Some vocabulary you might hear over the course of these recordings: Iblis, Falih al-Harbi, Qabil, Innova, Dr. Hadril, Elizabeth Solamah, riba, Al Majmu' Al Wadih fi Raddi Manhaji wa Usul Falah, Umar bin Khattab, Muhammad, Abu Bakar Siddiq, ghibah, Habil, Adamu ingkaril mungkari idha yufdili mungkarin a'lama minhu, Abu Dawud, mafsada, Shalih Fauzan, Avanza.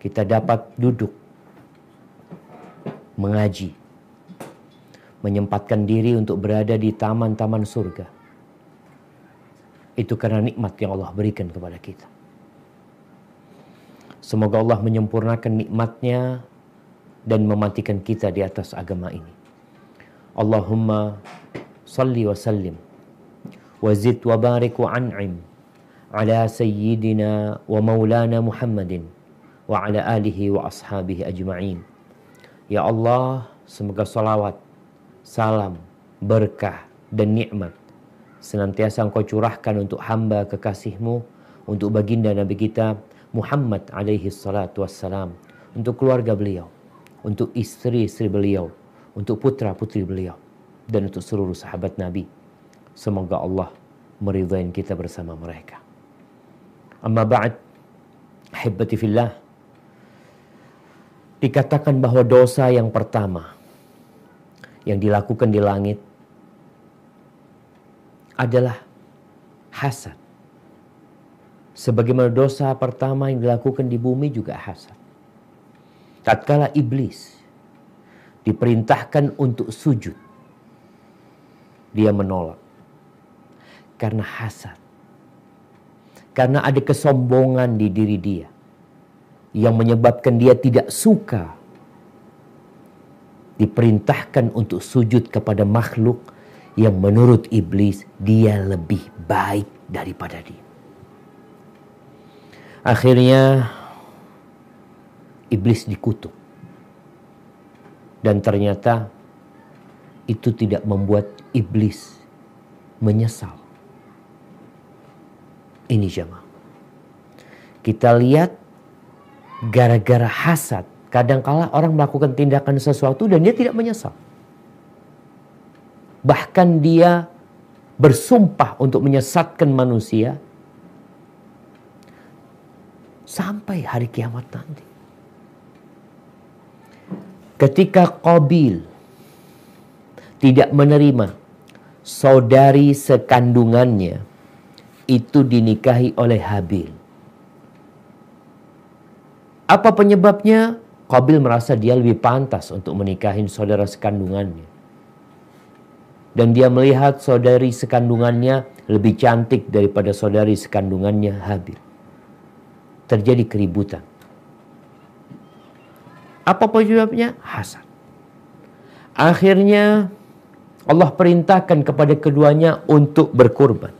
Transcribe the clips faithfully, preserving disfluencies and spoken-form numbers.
kita dapat duduk mengaji, menyempatkan diri untuk berada di taman-taman surga. Itu karena nikmat yang Allah berikan kepada kita. Semoga Allah menyempurnakan nikmatnya dan mematikan kita di atas agama ini. Allahumma salli wa sallim wa zid wa barik wa an'im ala sayyidina wa maulana Muhammadin wa ala alihi wa ashabihi ajma'in. Ya Allah, semoga salawat, salam, berkah, dan nikmat senantiasa Engkau curahkan untuk hamba kekasih-Mu, untuk baginda Nabi kita Muhammad alaihi salatu wassalam, untuk keluarga beliau, untuk istri-istri beliau, untuk putra-putri beliau, dan untuk seluruh sahabat Nabi. Semoga Allah meridhain kita bersama mereka. Amma ba'd, ahibbati fillah. Dikatakan bahwa dosa yang pertama yang dilakukan di langit adalah hasad. Sebagaimana dosa pertama yang dilakukan di bumi juga hasad. Tatkala iblis diperintahkan untuk sujud, dia menolak karena hasad, karena ada kesombongan di diri dia yang menyebabkan dia tidak suka diperintahkan untuk sujud kepada makhluk yang menurut iblis dia lebih baik daripada dia. Akhirnya iblis dikutuk. Dan ternyata itu tidak membuat iblis menyesal. Ini jemaah, kita lihat gara-gara hasad kadangkala orang melakukan tindakan sesuatu dan dia tidak menyesal. Bahkan dia bersumpah untuk menyesatkan manusia sampai hari kiamat nanti. Ketika Qabil tidak menerima saudari sekandungannya itu dinikahi oleh Habil. Apa penyebabnya? Qabil merasa dia lebih pantas untuk menikahin saudara sekandungannya. Dan dia melihat saudari sekandungannya lebih cantik daripada saudari sekandungannya Habil. Terjadi keributan. Apa penyebabnya? Hasad. Akhirnya Allah perintahkan kepada keduanya untuk berkurban.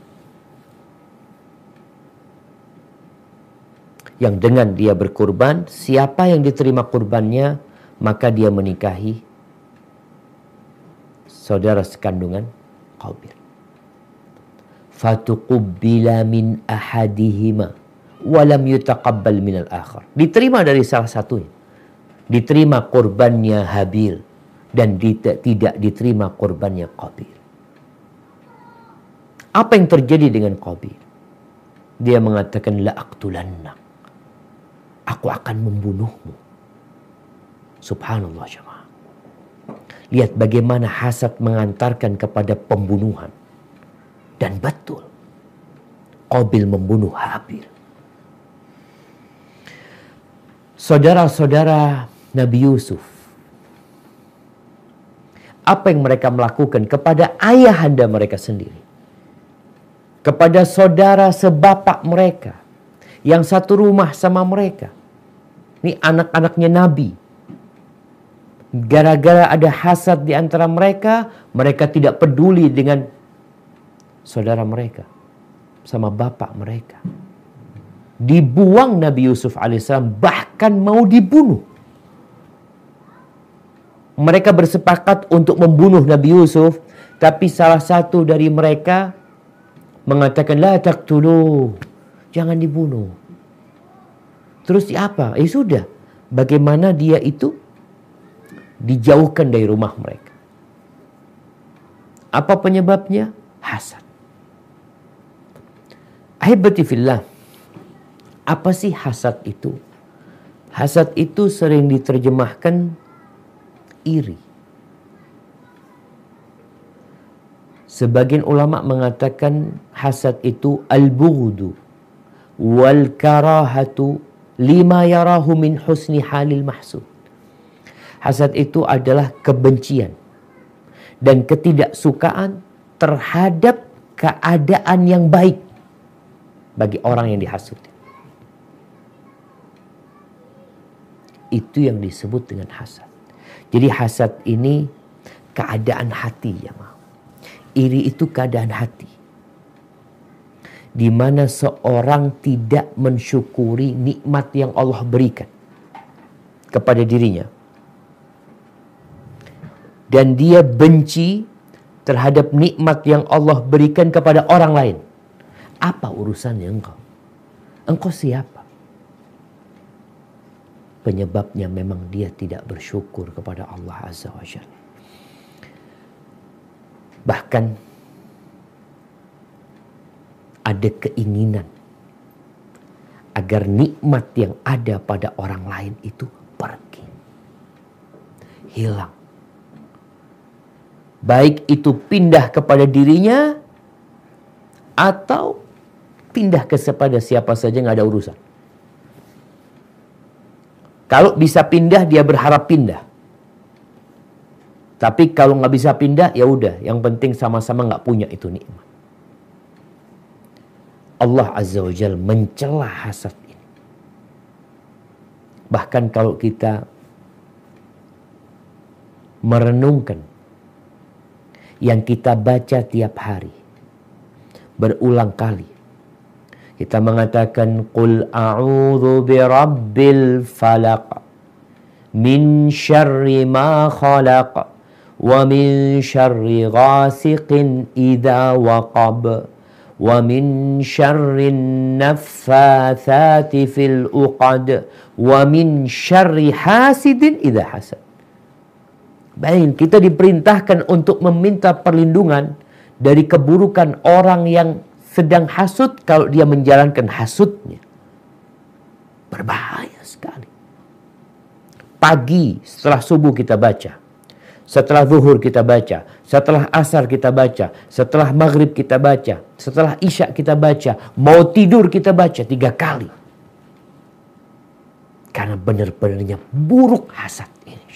Yang dengan dia berkurban, siapa yang diterima kurbannya, maka dia menikahi saudara sekandungan Qabil. Fatuqubbila min ahadihima walam yutaqabbal minal akhar. Diterima dari salah satunya. Diterima kurbannya Habil dan tidak diterima kurbannya Qabil. Apa yang terjadi dengan Qabil? Dia mengatakan la'aqtulanna. Aku akan membunuhmu. Subhanallah jemaah. Lihat bagaimana hasad mengantarkan kepada pembunuhan. Dan betul, Qabil membunuh Habil. Saudara-saudara Nabi Yusuf, apa yang mereka melakukan kepada ayahanda mereka sendiri, kepada saudara sebapak mereka, yang satu rumah sama mereka. Ini anak-anaknya Nabi. Gara-gara ada hasad di antara mereka, mereka tidak peduli dengan saudara mereka, sama bapak mereka. Dibuang Nabi Yusuf alaihissalam, bahkan mau dibunuh. Mereka bersepakat untuk membunuh Nabi Yusuf, tapi salah satu dari mereka mengatakan, La taqtuluh, jangan dibunuh. Terus apa? Ya sudah, bagaimana dia itu dijauhkan dari rumah mereka. Apa penyebabnya? Hasad. Ahibati fillah, apa sih hasad itu? Hasad itu sering diterjemahkan iri. Sebagian ulama mengatakan hasad itu al-bughdu wal karahatu lima yarahu min husni halil mahsud. Hasad itu adalah kebencian dan ketidaksukaan terhadap keadaan yang baik bagi orang yang dihasut. Itu yang disebut dengan hasad. Jadi hasad ini keadaan hati, ya ma. Iri itu keadaan hati, di mana seorang tidak mensyukuri nikmat yang Allah berikan kepada dirinya. Dan dia benci terhadap nikmat yang Allah berikan kepada orang lain. Apa urusannya engkau? Engkau siapa? Penyebabnya memang dia tidak bersyukur kepada Allah Azza wa Jalla. Bahkan ada keinginan agar nikmat yang ada pada orang lain itu pergi, hilang. Baik itu pindah kepada dirinya atau pindah kepada siapa saja, nggak ada urusan. Kalau bisa pindah, dia berharap pindah. Tapi kalau nggak bisa pindah, ya udah. Yang penting sama-sama nggak punya itu nikmat. Allah Azza wa Jalla mencela hasad ini. Bahkan kalau kita merenungkan yang kita baca tiap hari berulang kali, kita mengatakan qul a'udzu birabbil falaq min syarri ma khalaq wa min syarri ghasiqin idza waqab wa min syarrin naffatsati fil uqad wa min syarri hasidin idza hasad. Bayangin, kita diperintahkan untuk meminta perlindungan dari keburukan orang yang sedang hasud kalau dia menjalankan hasudnya. Berbahaya sekali. Pagi setelah subuh kita baca, setelah zuhur kita baca, setelah asar kita baca, setelah maghrib kita baca, setelah isya kita baca, mau tidur kita baca tiga kali. Karena benar-benarnya buruk hasad ini.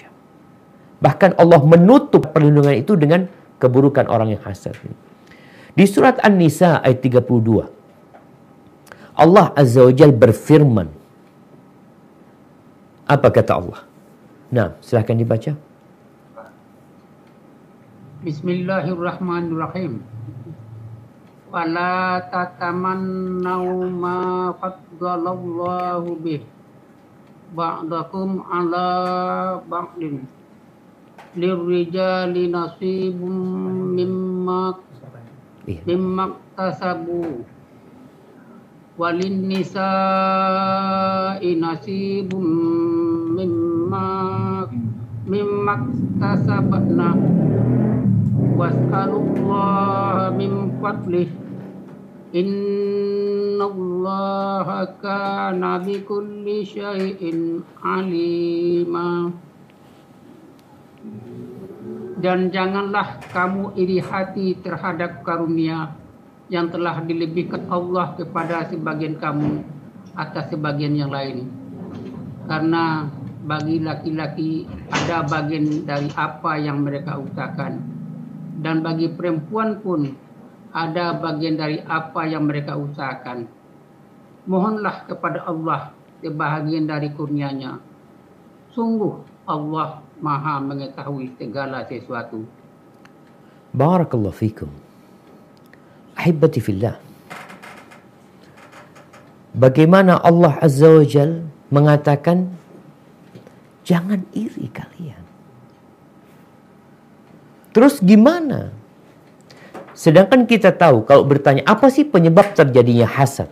Bahkan Allah menutup perlindungan itu dengan keburukan orang yang hasad. Di surat An-Nisa ayat tiga puluh dua. Allah Azza wa Jalla berfirman. Apa kata Allah? Nah, silakan dibaca. Bismillahirrahmanirrahim. Wala tatamannau ma faddalallahu bih ba'dakum ala ba'din. Lirrijali nasibum mimma mimma tasabu walin nisa'i nasibum mimma mimma tasabna was'alullaha min fadlih innallaha kana bikulli syai'in alima. Dan janganlah kamu iri hati terhadap karunia yang telah dilebihkan Allah kepada sebagian kamu atas sebagian yang lain. Karena bagi laki-laki ada bagian dari apa yang mereka usahakan. Dan bagi perempuan pun ada bagian dari apa yang mereka usahakan. Mohonlah kepada Allah sebahagian dari kurnianya. Sungguh Allah Maha mengetahui segala sesuatu. Barakallahu fikum. Ahibati fillah. Bagaimana Allah Azza wa Jalla mengatakan jangan iri kalian. Terus gimana? Sedangkan kita tahu kalau bertanya apa sih penyebab terjadinya hasad?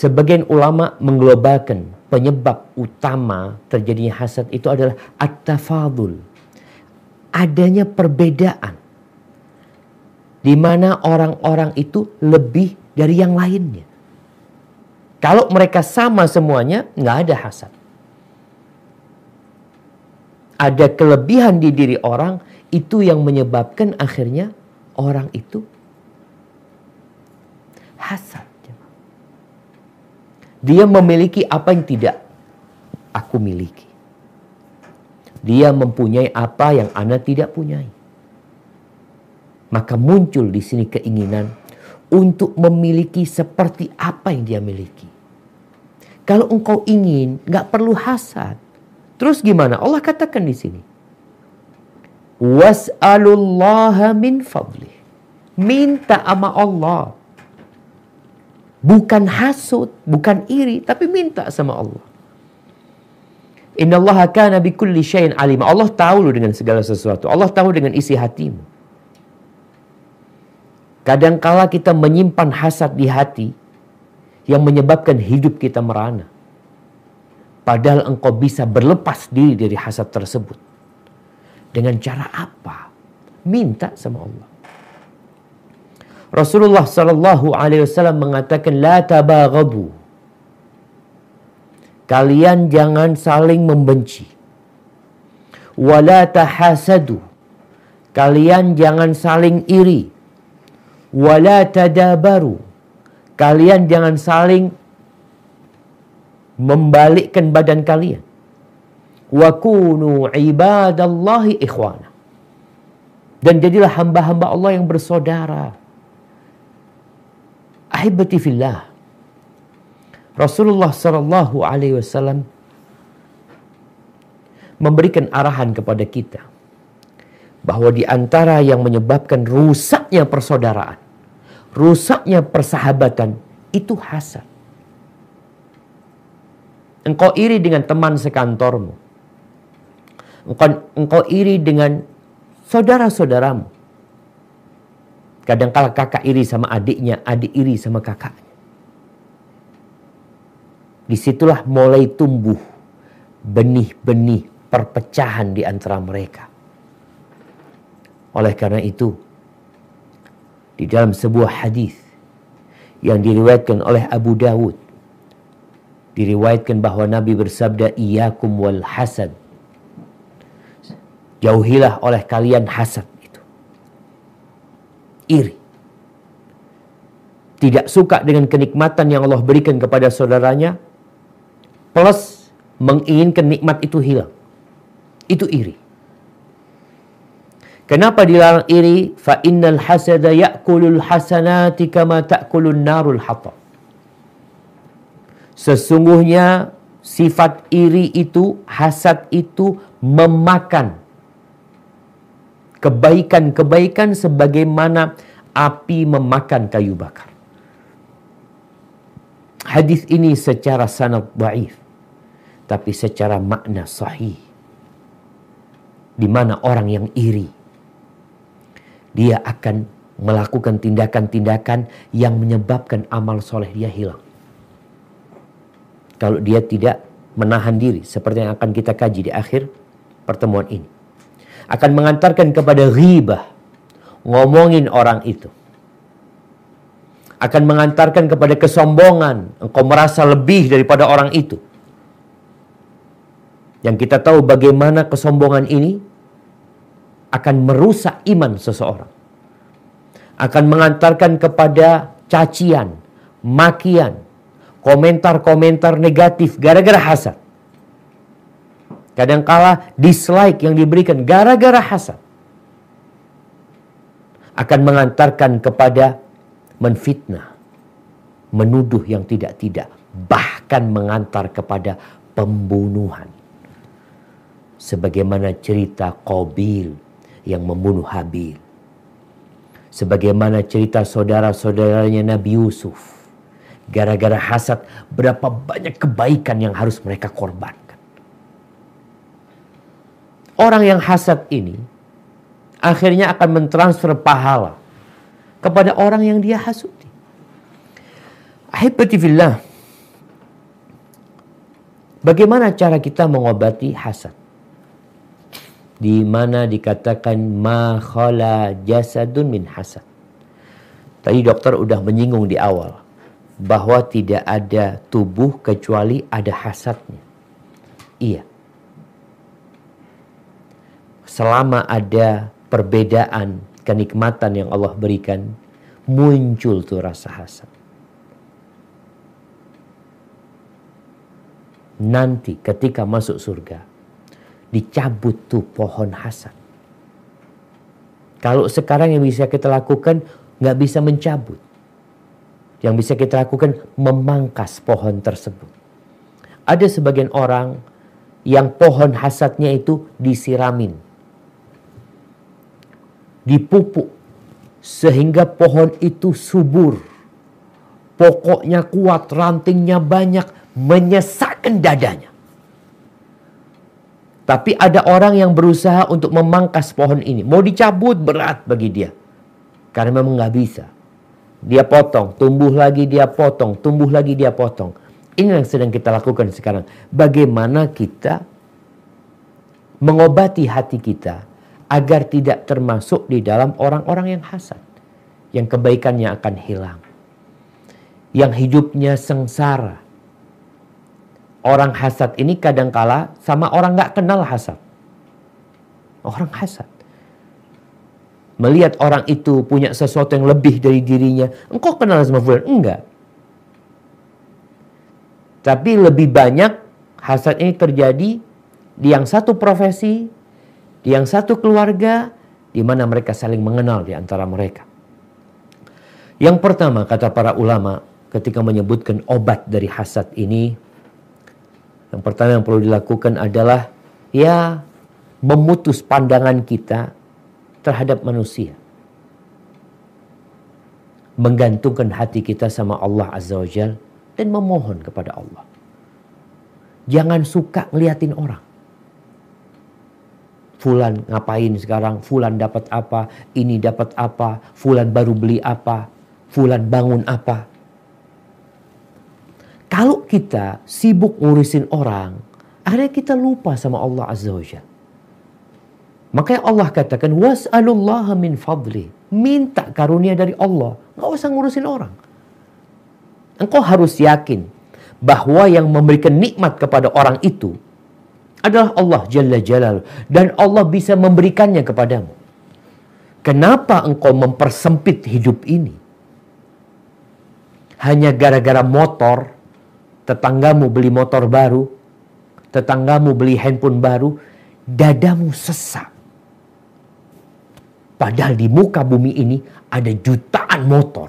Sebagian ulama mengglobalkan penyebab utama terjadinya hasad itu adalah at-tafadul. Adanya perbedaan di mana orang-orang itu lebih dari yang lainnya. Kalau mereka sama semuanya, nggak ada hasad. Ada kelebihan di diri orang, itu yang menyebabkan akhirnya orang itu hasad. Dia memiliki apa yang tidak aku miliki. Dia mempunyai apa yang ana tidak punyai. Maka muncul di sini keinginan untuk memiliki seperti apa yang dia miliki. Kalau engkau ingin, nggak perlu hasad. Terus gimana? Allah katakan di sini, was'alullaha min fadlih. Minta sama Allah. Bukan hasud, bukan iri, tapi minta sama Allah. Innallaha kana bikulli syai'in alim. Allah tahu lu dengan segala sesuatu. Allah tahu dengan isi hatimu. Kadangkala kita menyimpan hasad di hati yang menyebabkan hidup kita merana. Padahal engkau bisa berlepas diri dari hasad tersebut. Dengan cara apa? Minta sama Allah. Rasulullah sallallahu alaihi wasallam mengatakan la tabaghadu. Kalian jangan saling membenci. Wala tahasadu. Kalian jangan saling iri. Wala tadabaru. Kalian jangan saling membalikkan badan kalian. Wa kunu ibadallahi ikhwana. Dan jadilah hamba-hamba Allah yang bersaudara. Ahibati fillah. Rasulullah sallallahu alaihi wasallam memberikan arahan kepada kita bahwa di antara yang menyebabkan rusaknya persaudaraan, rusaknya persahabatan itu hasad. Engkau iri dengan teman sekantormu. Engkau, engkau iri dengan saudara-saudaramu. Kadangkala kakak iri sama adiknya, adik iri sama kakaknya. Disitulah mulai tumbuh benih-benih perpecahan di antara mereka. Oleh karena itu, di dalam sebuah hadis yang diriwayatkan oleh Abu Dawud, diriwayatkan bahwa Nabi bersabda, "Iyyakum wal hasad." Jauhilah oleh kalian hasad. Iri. Tidak suka dengan kenikmatan yang Allah berikan kepada saudaranya, plus menginginkan nikmat itu hilang. Itu iri. Kenapa dilarang iri? Fa innal hasada ya'kulul hasanati kama ta'kulun narul hatab. Sesungguhnya sifat iri itu, hasad itu memakan kebaikan-kebaikan sebagaimana api memakan kayu bakar. Hadis ini secara sanad dhaif, tapi secara makna sahih. Di mana orang yang iri, dia akan melakukan tindakan-tindakan yang menyebabkan amal soleh dia hilang. Kalau dia tidak menahan diri, seperti yang akan kita kaji di akhir pertemuan ini. Akan mengantarkan kepada ghibah, ngomongin orang itu. Akan mengantarkan kepada kesombongan, engkau merasa lebih daripada orang itu. Yang kita tahu bagaimana kesombongan ini akan merusak iman seseorang. Akan mengantarkan kepada cacian, makian, komentar-komentar negatif gara-gara hasad. Kadangkala dislike yang diberikan gara-gara hasad akan mengantarkan kepada menfitnah, menuduh yang tidak-tidak, bahkan mengantar kepada pembunuhan. Sebagaimana cerita Qabil yang membunuh Habil. Sebagaimana cerita saudara-saudaranya Nabi Yusuf. Gara-gara hasad berapa banyak kebaikan yang harus mereka korbankan. Orang yang hasad ini akhirnya akan mentransfer pahala kepada orang yang dia hasuti. Ahibbatifillah. Bagaimana cara kita mengobati hasad? Di mana dikatakan ma khala jasadun min hasad. Tadi dokter udah menyinggung di awal bahwa tidak ada tubuh kecuali ada hasadnya. Iya. Selama ada perbedaan kenikmatan yang Allah berikan, muncul tuh rasa hasad. Nanti ketika masuk surga, dicabut tuh pohon hasad. Kalau sekarang yang bisa kita lakukan, nggak bisa mencabut. Yang bisa kita lakukan, memangkas pohon tersebut. Ada sebagian orang yang pohon hasadnya itu disiramin, dipupuk, sehingga pohon itu subur. Pokoknya kuat, rantingnya banyak, menyesakkan dadanya. Tapi ada orang yang berusaha untuk memangkas pohon ini. Mau dicabut berat bagi dia. Karena memang nggak bisa. Dia potong, tumbuh lagi dia potong, tumbuh lagi dia potong. Ini yang sedang kita lakukan sekarang. Bagaimana kita mengobati hati kita agar tidak termasuk di dalam orang-orang yang hasad. Yang kebaikannya akan hilang. Yang hidupnya sengsara. Orang hasad ini kadangkala sama orang gak kenal hasad. Orang hasad. Melihat orang itu punya sesuatu yang lebih dari dirinya. Engkau kenal sama fulan? Enggak. Tapi lebih banyak hasad ini terjadi di yang satu profesi, di yang satu keluarga, di mana mereka saling mengenal di antara mereka. Yang pertama kata para ulama ketika menyebutkan obat dari hasad ini, yang pertama yang perlu dilakukan adalah ya memutus pandangan kita terhadap manusia. Menggantungkan hati kita sama Allah Azza wa Jalla dan memohon kepada Allah. Jangan suka ngeliatin orang. Fulan ngapain sekarang? Fulan dapat apa? Ini dapat apa? Fulan baru beli apa? Fulan bangun apa? Kalau kita sibuk ngurusin orang, akhirnya kita lupa sama Allah Azza wa Jalla. Makanya Allah katakan, was'alullaha min fadli. Minta karunia dari Allah. Nggak usah ngurusin orang. Engkau harus yakin bahwa yang memberikan nikmat kepada orang itu adalah Allah Jalla Jalaluh. Dan Allah bisa memberikannya kepadamu. Kenapa engkau mempersempit hidup ini? Hanya gara-gara motor, tetanggamu beli motor baru, tetanggamu beli handphone baru, dadamu sesak. Padahal di muka bumi ini ada jutaan motor.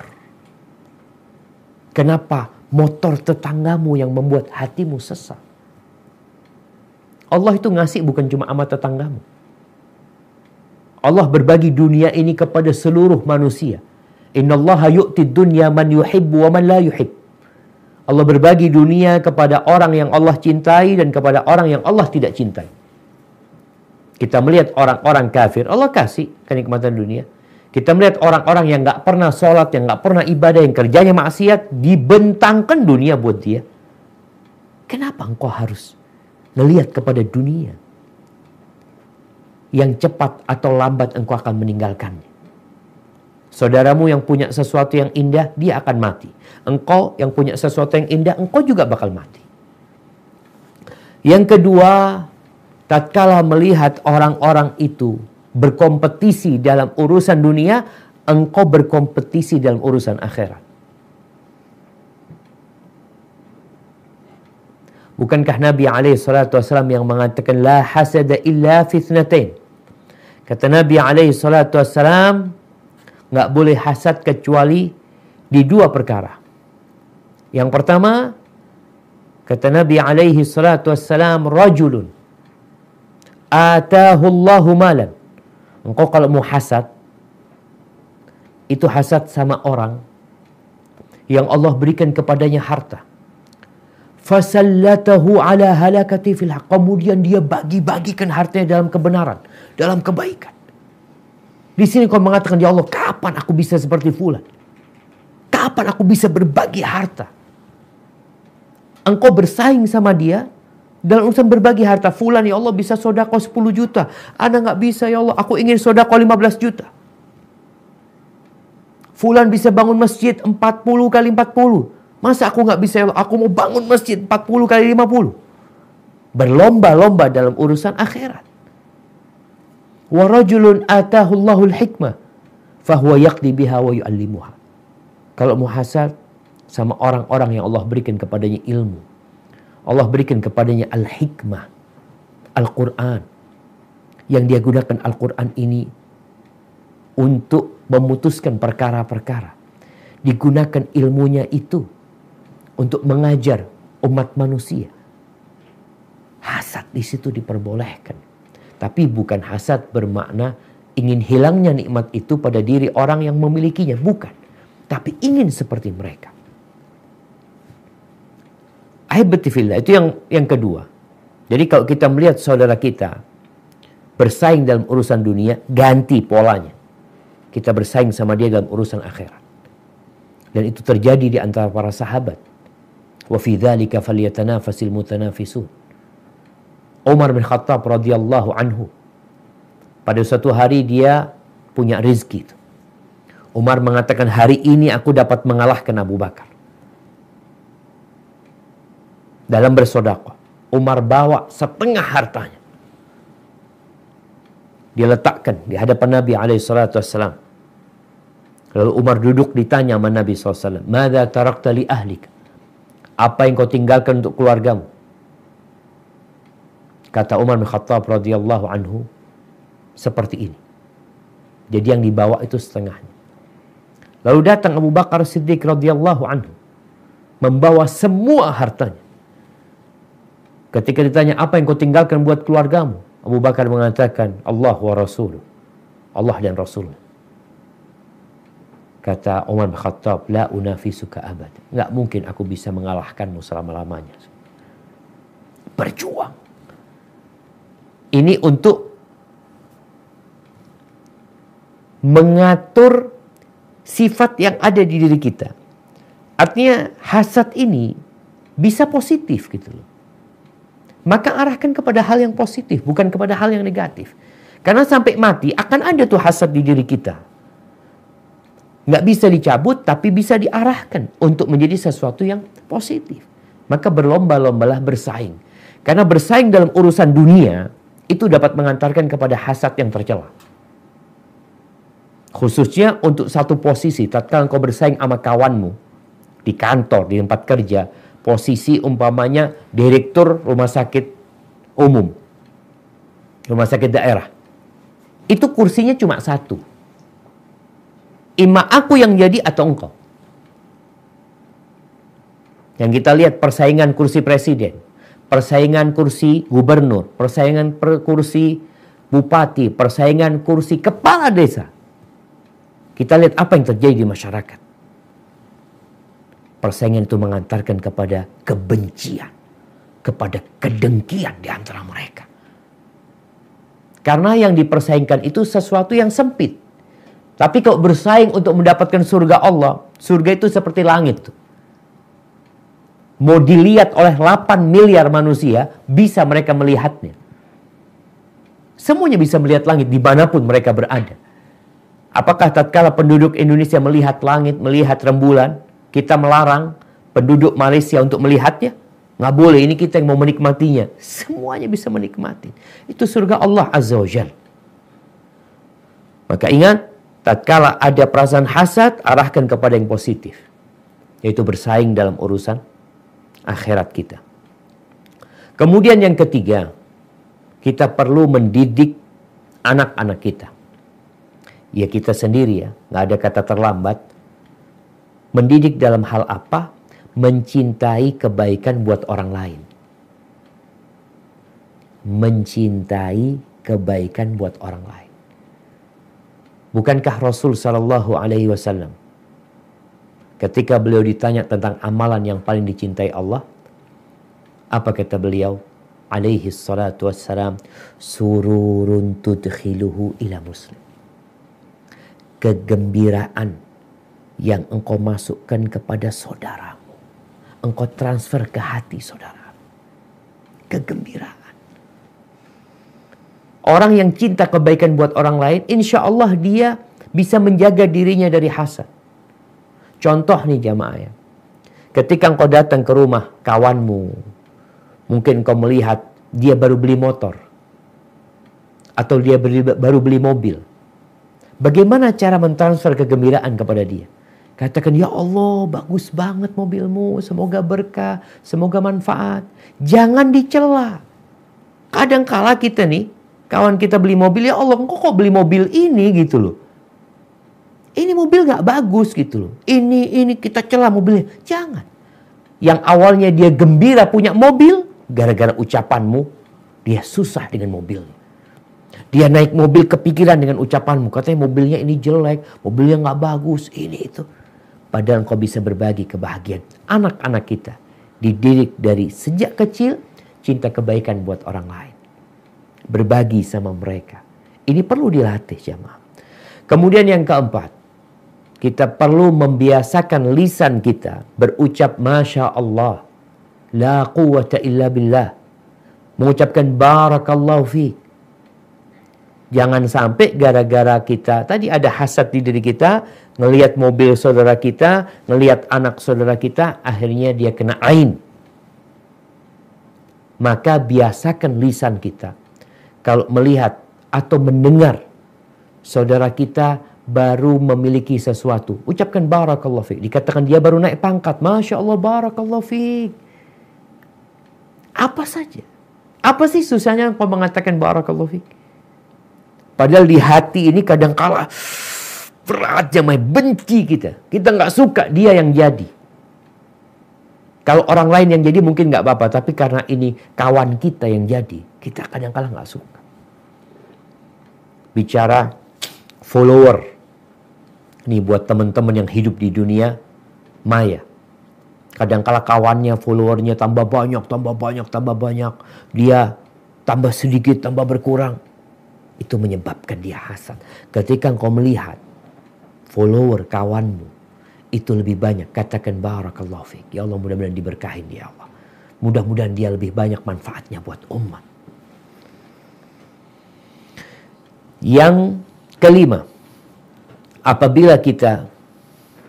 Kenapa motor tetanggamu yang membuat hatimu sesak? Allah itu ngasih bukan cuma sama tetanggamu. Allah berbagi dunia ini kepada seluruh manusia. Innallaha yu'tid dunya man yuhibbu wa man la yuhibbu. Allah berbagi dunia kepada orang yang Allah cintai dan kepada orang yang Allah tidak cintai. Kita melihat orang-orang kafir, Allah kasih kenikmatan dunia. Kita melihat orang-orang yang gak pernah sholat, yang gak pernah ibadah, yang kerjanya maksiat, dibentangkan dunia buat dia. Kenapa engkau harus melihat kepada dunia? Yang cepat atau lambat engkau akan meninggalkannya. Saudaramu yang punya sesuatu yang indah, dia akan mati. Engkau yang punya sesuatu yang indah, engkau juga bakal mati. Yang kedua, tatkala melihat orang-orang itu berkompetisi dalam urusan dunia, engkau berkompetisi dalam urusan akhirat. Bukankah Nabi alaihissalam yang mengatakan, La hasada illa fitnatain. Kata Nabi alaihissalam, nggak boleh hasad kecuali di dua perkara. Yang pertama, kata Nabi alaihi salatu wassalam, rajulun atahullahu malan. Engkau kalau mau hasad, itu hasad sama orang yang Allah berikan kepadanya harta. Fasallatahu ala halakati fil haq. Kemudian dia bagi-bagikan hartanya dalam kebenaran, dalam kebaikan. Di sini kau mengatakan, ya Allah, kapan aku bisa seperti fulan? Kapan aku bisa berbagi harta? Engkau bersaing sama dia Dalam urusan berbagi harta, fulan ya Allah bisa sodakoh sepuluh juta. Ana nggak bisa ya Allah, aku ingin sodakoh lima belas juta. Fulan bisa bangun masjid empat puluh kali empat puluh. Masa aku nggak bisa ya Allah, aku mau bangun masjid empat puluh kali lima puluh. Berlomba-lomba dalam urusan akhirat. Wa rajulun atahullahul hikmah fahuwa yaqdi biha wa yu'allimuha. Kalau muhasab sama orang-orang yang Allah berikan kepadanya ilmu, Allah berikan kepadanya al-hikmah, Al-Quran. Yang dia gunakan Al-Quran ini untuk memutuskan perkara-perkara. Digunakan ilmunya itu untuk mengajar umat manusia. Hasad di situ diperbolehkan. Tapi bukan hasad bermakna ingin hilangnya nikmat itu pada diri orang yang memilikinya. Bukan. Tapi ingin seperti mereka. Ahibbatifillah, itu yang yang kedua. Jadi kalau kita melihat saudara kita bersaing dalam urusan dunia, ganti polanya. Kita bersaing sama dia dalam urusan akhirat. Dan itu terjadi di antara para sahabat. Wa fi dzalika falyatanafasil mutanafisun. Umar bin Khattab radhiyallahu anhu. Pada suatu hari dia punya rezeki. Umar mengatakan, hari ini aku dapat mengalahkan Abu Bakar dalam bersedekah. Umar bawa setengah hartanya. Dia letakkan di hadapan Nabi alaihissalam. Lalu Umar duduk, ditanya sama Nabi shallallahu alaihi wasallam. Mada tarakta li ahlika? Apa yang kau tinggalkan untuk keluargamu? Kata Umar bin Khattab radhiyallahu anhu, seperti ini. Jadi yang dibawa itu setengahnya. Lalu datang Abu Bakar Siddiq radhiyallahu anhu, membawa semua hartanya. Ketika ditanya, apa yang kau tinggalkan buat keluargamu? Abu Bakar mengatakan, Allah wa Rasul. Allah dan Rasul. Kata Umar bin Khattab, la unafisuka abad. Nggak mungkin aku bisa mengalahkanmu selama-lamanya. Berjuang. Ini untuk mengatur sifat yang ada di diri kita. Artinya hasad ini bisa positif gitu loh. Maka arahkan kepada hal yang positif, bukan kepada hal yang negatif. Karena sampai mati akan ada tuh hasad di diri kita. Nggak bisa dicabut, tapi bisa diarahkan untuk menjadi sesuatu yang positif. Maka berlomba-lombalah bersaing. Karena bersaing dalam urusan dunia itu dapat mengantarkan kepada hasad yang tercela. Khususnya untuk satu posisi. Tatkala kau bersaing sama kawanmu di kantor, di tempat kerja, posisi umpamanya direktur rumah sakit umum, rumah sakit daerah. Itu kursinya cuma satu. Ima aku yang jadi atau engkau. Yang kita lihat persaingan kursi presiden, persaingan kursi gubernur, persaingan per kursi bupati, persaingan kursi kepala desa. Kita lihat apa yang terjadi di masyarakat. Persaingan itu mengantarkan kepada kebencian, kepada kedengkian di antara mereka. Karena yang dipersaingkan itu sesuatu yang sempit. Tapi kalau bersaing untuk mendapatkan surga Allah, surga itu seperti langit tuh. Mau dilihat oleh delapan miliar manusia, bisa mereka melihatnya. Semuanya bisa melihat langit dimanapun mereka berada. Apakah tatkala penduduk Indonesia melihat langit, melihat rembulan, kita melarang penduduk Malaysia untuk melihatnya? Nggak boleh, ini kita yang mau menikmatinya. Semuanya bisa menikmati. Itu surga Allah Azza wa Jalla. Maka ingat, tatkala ada perasaan hasad, arahkan kepada yang positif. Yaitu bersaing dalam urusan akhirat kita. Kemudian yang ketiga, kita perlu mendidik anak-anak kita. Ya kita sendiri ya, nggak ada kata terlambat. Mendidik dalam hal apa? Mencintai kebaikan buat orang lain. Mencintai kebaikan buat orang lain. Bukankah Rasul Shallallahu Alaihi Wasallam ketika beliau ditanya tentang amalan yang paling dicintai Allah, apa kata beliau? Alaihi salatu wassalam, sururun tudkhiluhu ila muslim. Kegembiraan yang engkau masukkan kepada saudaramu, engkau transfer ke hati saudaramu. kegembiraan. Orang yang cinta kebaikan buat orang lain, insya Allah dia bisa menjaga dirinya dari hasad. Contoh nih jamaah ya. Ketika engkau datang ke rumah kawanmu, mungkin engkau melihat dia baru beli motor atau dia beli, baru beli mobil. Bagaimana cara mentransfer kegembiraan kepada dia? Katakan, ya Allah, bagus banget mobilmu, semoga berkah, semoga manfaat. Jangan dicela. Kadang kala kita nih, kawan kita beli mobil, ya Allah, kok kok beli mobil ini gitu loh. Ini mobil gak bagus gitu loh. Ini, ini kita celah mobilnya. Jangan. Yang awalnya dia gembira punya mobil, gara-gara ucapanmu, dia susah dengan mobilnya. Dia naik mobil kepikiran dengan ucapanmu. Katanya mobilnya ini jelek, mobilnya gak bagus, ini itu. Padahal kau bisa berbagi kebahagiaan. Anak-anak kita dididik dari sejak kecil, cinta kebaikan buat orang lain. Berbagi sama mereka. Ini perlu dilatih jamaah. Kemudian yang keempat, kita perlu membiasakan lisan kita berucap Masya Allah. La quwata illa billah. Mengucapkan Barakallahu fiik. Jangan sampai gara-gara kita, tadi ada hasad di diri kita, ngelihat mobil saudara kita, ngelihat anak saudara kita, akhirnya dia kena ain. Maka biasakan lisan kita. Kalau melihat atau mendengar saudara kita baru memiliki sesuatu, ucapkan Barakallahu fiik. Dikatakan dia baru naik pangkat, Masya Allah, Barakallahu fiik. Apa saja? Apa sih susahnya kalau mengatakan Barakallahu fiik? Padahal di hati ini kadang kala berat jamai, benci kita. Kita nggak suka dia yang jadi. Kalau orang lain yang jadi mungkin nggak apa-apa, tapi karena ini kawan kita yang jadi, kita kadang kala nggak suka. Bicara follower, ini buat teman-teman yang hidup di dunia maya. Kadangkala kawannya, followernya tambah banyak, tambah banyak, tambah banyak. Dia tambah sedikit, tambah berkurang. Itu menyebabkan dia hasad. Ketika engkau melihat follower kawanmu itu lebih banyak, katakan Barakallahu fiik. Ya Allah, mudah-mudahan diberkahin dia Allah. Mudah-mudahan dia lebih banyak manfaatnya buat umat. Yang kelima, apabila kita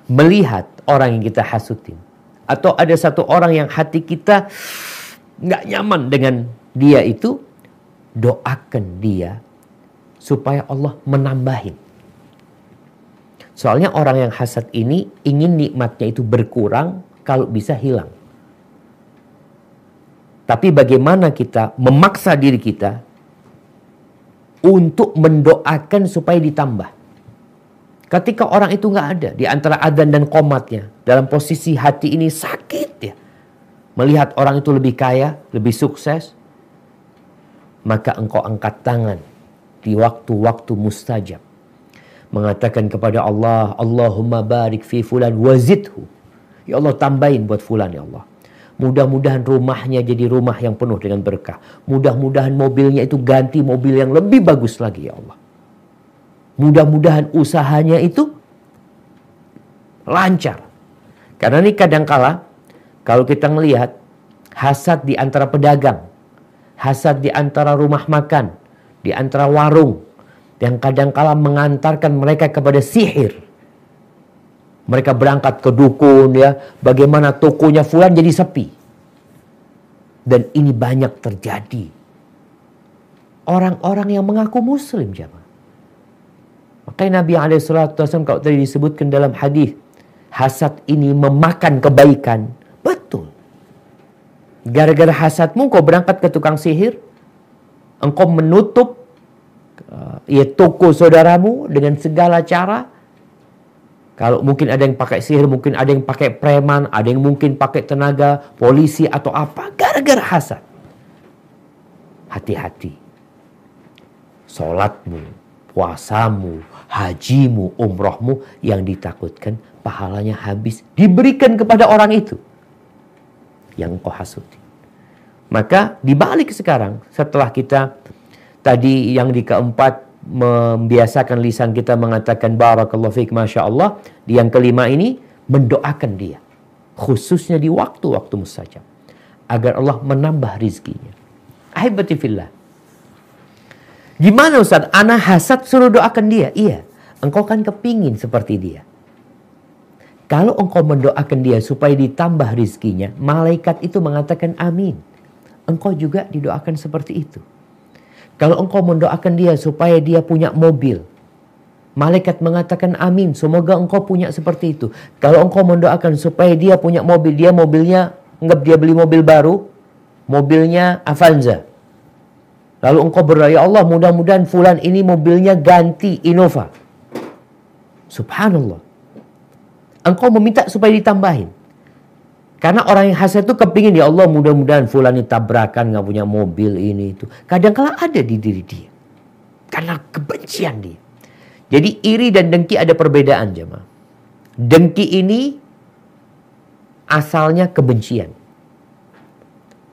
melihat orang yang kita hasutin, atau ada satu orang yang hati kita nggak nyaman dengan dia itu, doakan dia supaya Allah menambahin. Soalnya orang yang hasad ini ingin nikmatnya itu berkurang, kalau bisa hilang. Tapi bagaimana kita memaksa diri kita untuk mendoakan supaya ditambah. Ketika orang itu nggak ada, di antara adzan dan qomatnya, dalam posisi hati ini sakit ya, melihat orang itu lebih kaya, lebih sukses, maka engkau angkat tangan di waktu-waktu mustajab, mengatakan kepada Allah, Allahumma barik fi fulan wazidhu. Ya Allah, tambahin buat fulan ya Allah. Mudah-mudahan rumahnya jadi rumah yang penuh dengan berkah. Mudah-mudahan mobilnya itu ganti mobil yang lebih bagus lagi ya Allah. Mudah-mudahan usahanya itu lancar. Karena ini kadangkala kalau kita melihat hasad di antara pedagang, hasad di antara rumah makan, di antara warung, yang kadangkala mengantarkan mereka kepada sihir. Mereka berangkat ke dukun ya, bagaimana tokonya fulan jadi sepi. Dan ini banyak terjadi. Orang-orang yang mengaku muslim jemaah. Makanya Nabi alaihi salatu wasallam kalau tadi disebutkan dalam hadis, hasad ini memakan kebaikan. Betul. Gara-gara hasadmu kau berangkat ke tukang sihir, engkau menutup ya toko saudaramu dengan segala cara. Kalau mungkin ada yang pakai sihir, mungkin ada yang pakai preman, ada yang mungkin pakai tenaga, polisi atau apa, gara-gara hasad. Hati-hati. Salatmu, puasamu, hajimu, umrohmu yang ditakutkan pahalanya habis diberikan kepada orang itu yang kau hasuti. Maka dibalik sekarang, setelah kita tadi yang di keempat membiasakan lisan kita mengatakan Barakallahu fiik, Masya Allah, di yang kelima ini mendoakan dia, khususnya di waktu-waktu mustajab, agar Allah menambah rizkinya. Ahibati fillah. Gimana Ustaz? Ana hasad suruh doakan dia. Iya. Engkau kan kepingin seperti dia. Kalau engkau mendoakan dia supaya ditambah rizkinya, malaikat itu mengatakan amin. Engkau juga didoakan seperti itu. Kalau engkau mendoakan dia supaya dia punya mobil, malaikat mengatakan amin, semoga engkau punya seperti itu. Kalau engkau mendoakan supaya dia punya mobil, dia mobilnya, anggap dia beli mobil baru, mobilnya Avanza. Lalu engkau berdoa, ya Allah mudah-mudahan fulan ini mobilnya ganti Innova. Subhanallah. Engkau meminta supaya ditambahin. Karena orang yang hasad itu kepingin, ya Allah mudah-mudahan fulan ini tabrakan, gak punya mobil ini itu. Kadang-kadang ada di diri dia. Karena kebencian dia. Jadi iri dan dengki ada perbedaan jemaah. Dengki ini asalnya kebencian.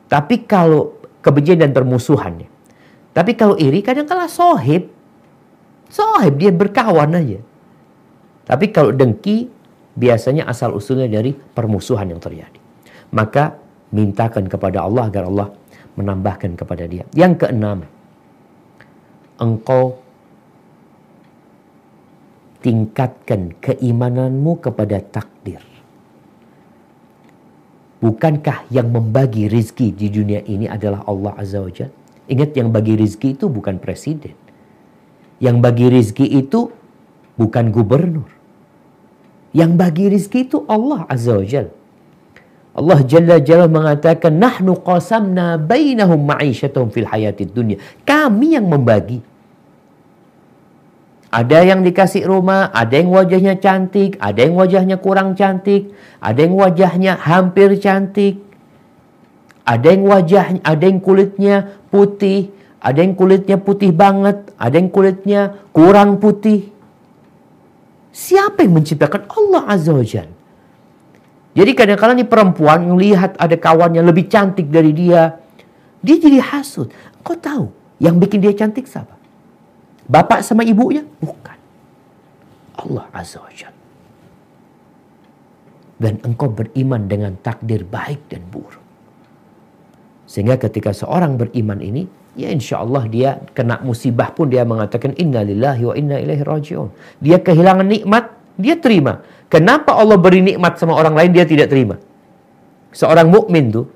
Tapi kalau kebencian dan permusuhannya. Tapi kalau iri kadang-kala sohib. Sohib dia berkawan aja. Tapi kalau dengki biasanya asal usulnya dari permusuhan yang terjadi. Maka mintakan kepada Allah agar Allah menambahkan kepada dia. Yang keenam, engkau tingkatkan keimananmu kepada takdir. Bukankah yang membagi rizki di dunia ini adalah Allah Azza wa Jalla? Ingat, yang bagi rizki itu bukan presiden. Yang bagi rizki itu bukan gubernur. Yang bagi rizki itu Allah Azza wa Jalla. Allah Jalla Jalla mengatakan, nahnu qasamna bainahum ma'isyatahum fil hayatid dunya. Kami yang membagi. Ada yang dikasih rumah, ada yang wajahnya cantik, ada yang wajahnya kurang cantik, ada yang wajahnya hampir cantik, ada yang wajahnya, ada yang kulitnya putih, ada yang kulitnya putih banget, ada yang kulitnya kurang putih. Siapa yang menciptakan? Allah Azza wa Jalla. Jadi kadang-kadang ini perempuan melihat ada kawannya lebih cantik dari dia, dia jadi hasud. Kau tahu yang bikin dia cantik siapa? Bapak sama ibunya? Bukan. Allah Azza wa Jalla. Dan engkau beriman dengan takdir baik dan buruk. Sehingga ketika seorang beriman ini, ya insya Allah dia kena musibah pun dia mengatakan, inna lillahi wa inna ilaihi raji'un. Dia kehilangan nikmat, dia terima. Kenapa Allah beri nikmat sama orang lain, dia tidak terima? Seorang mukmin tuh,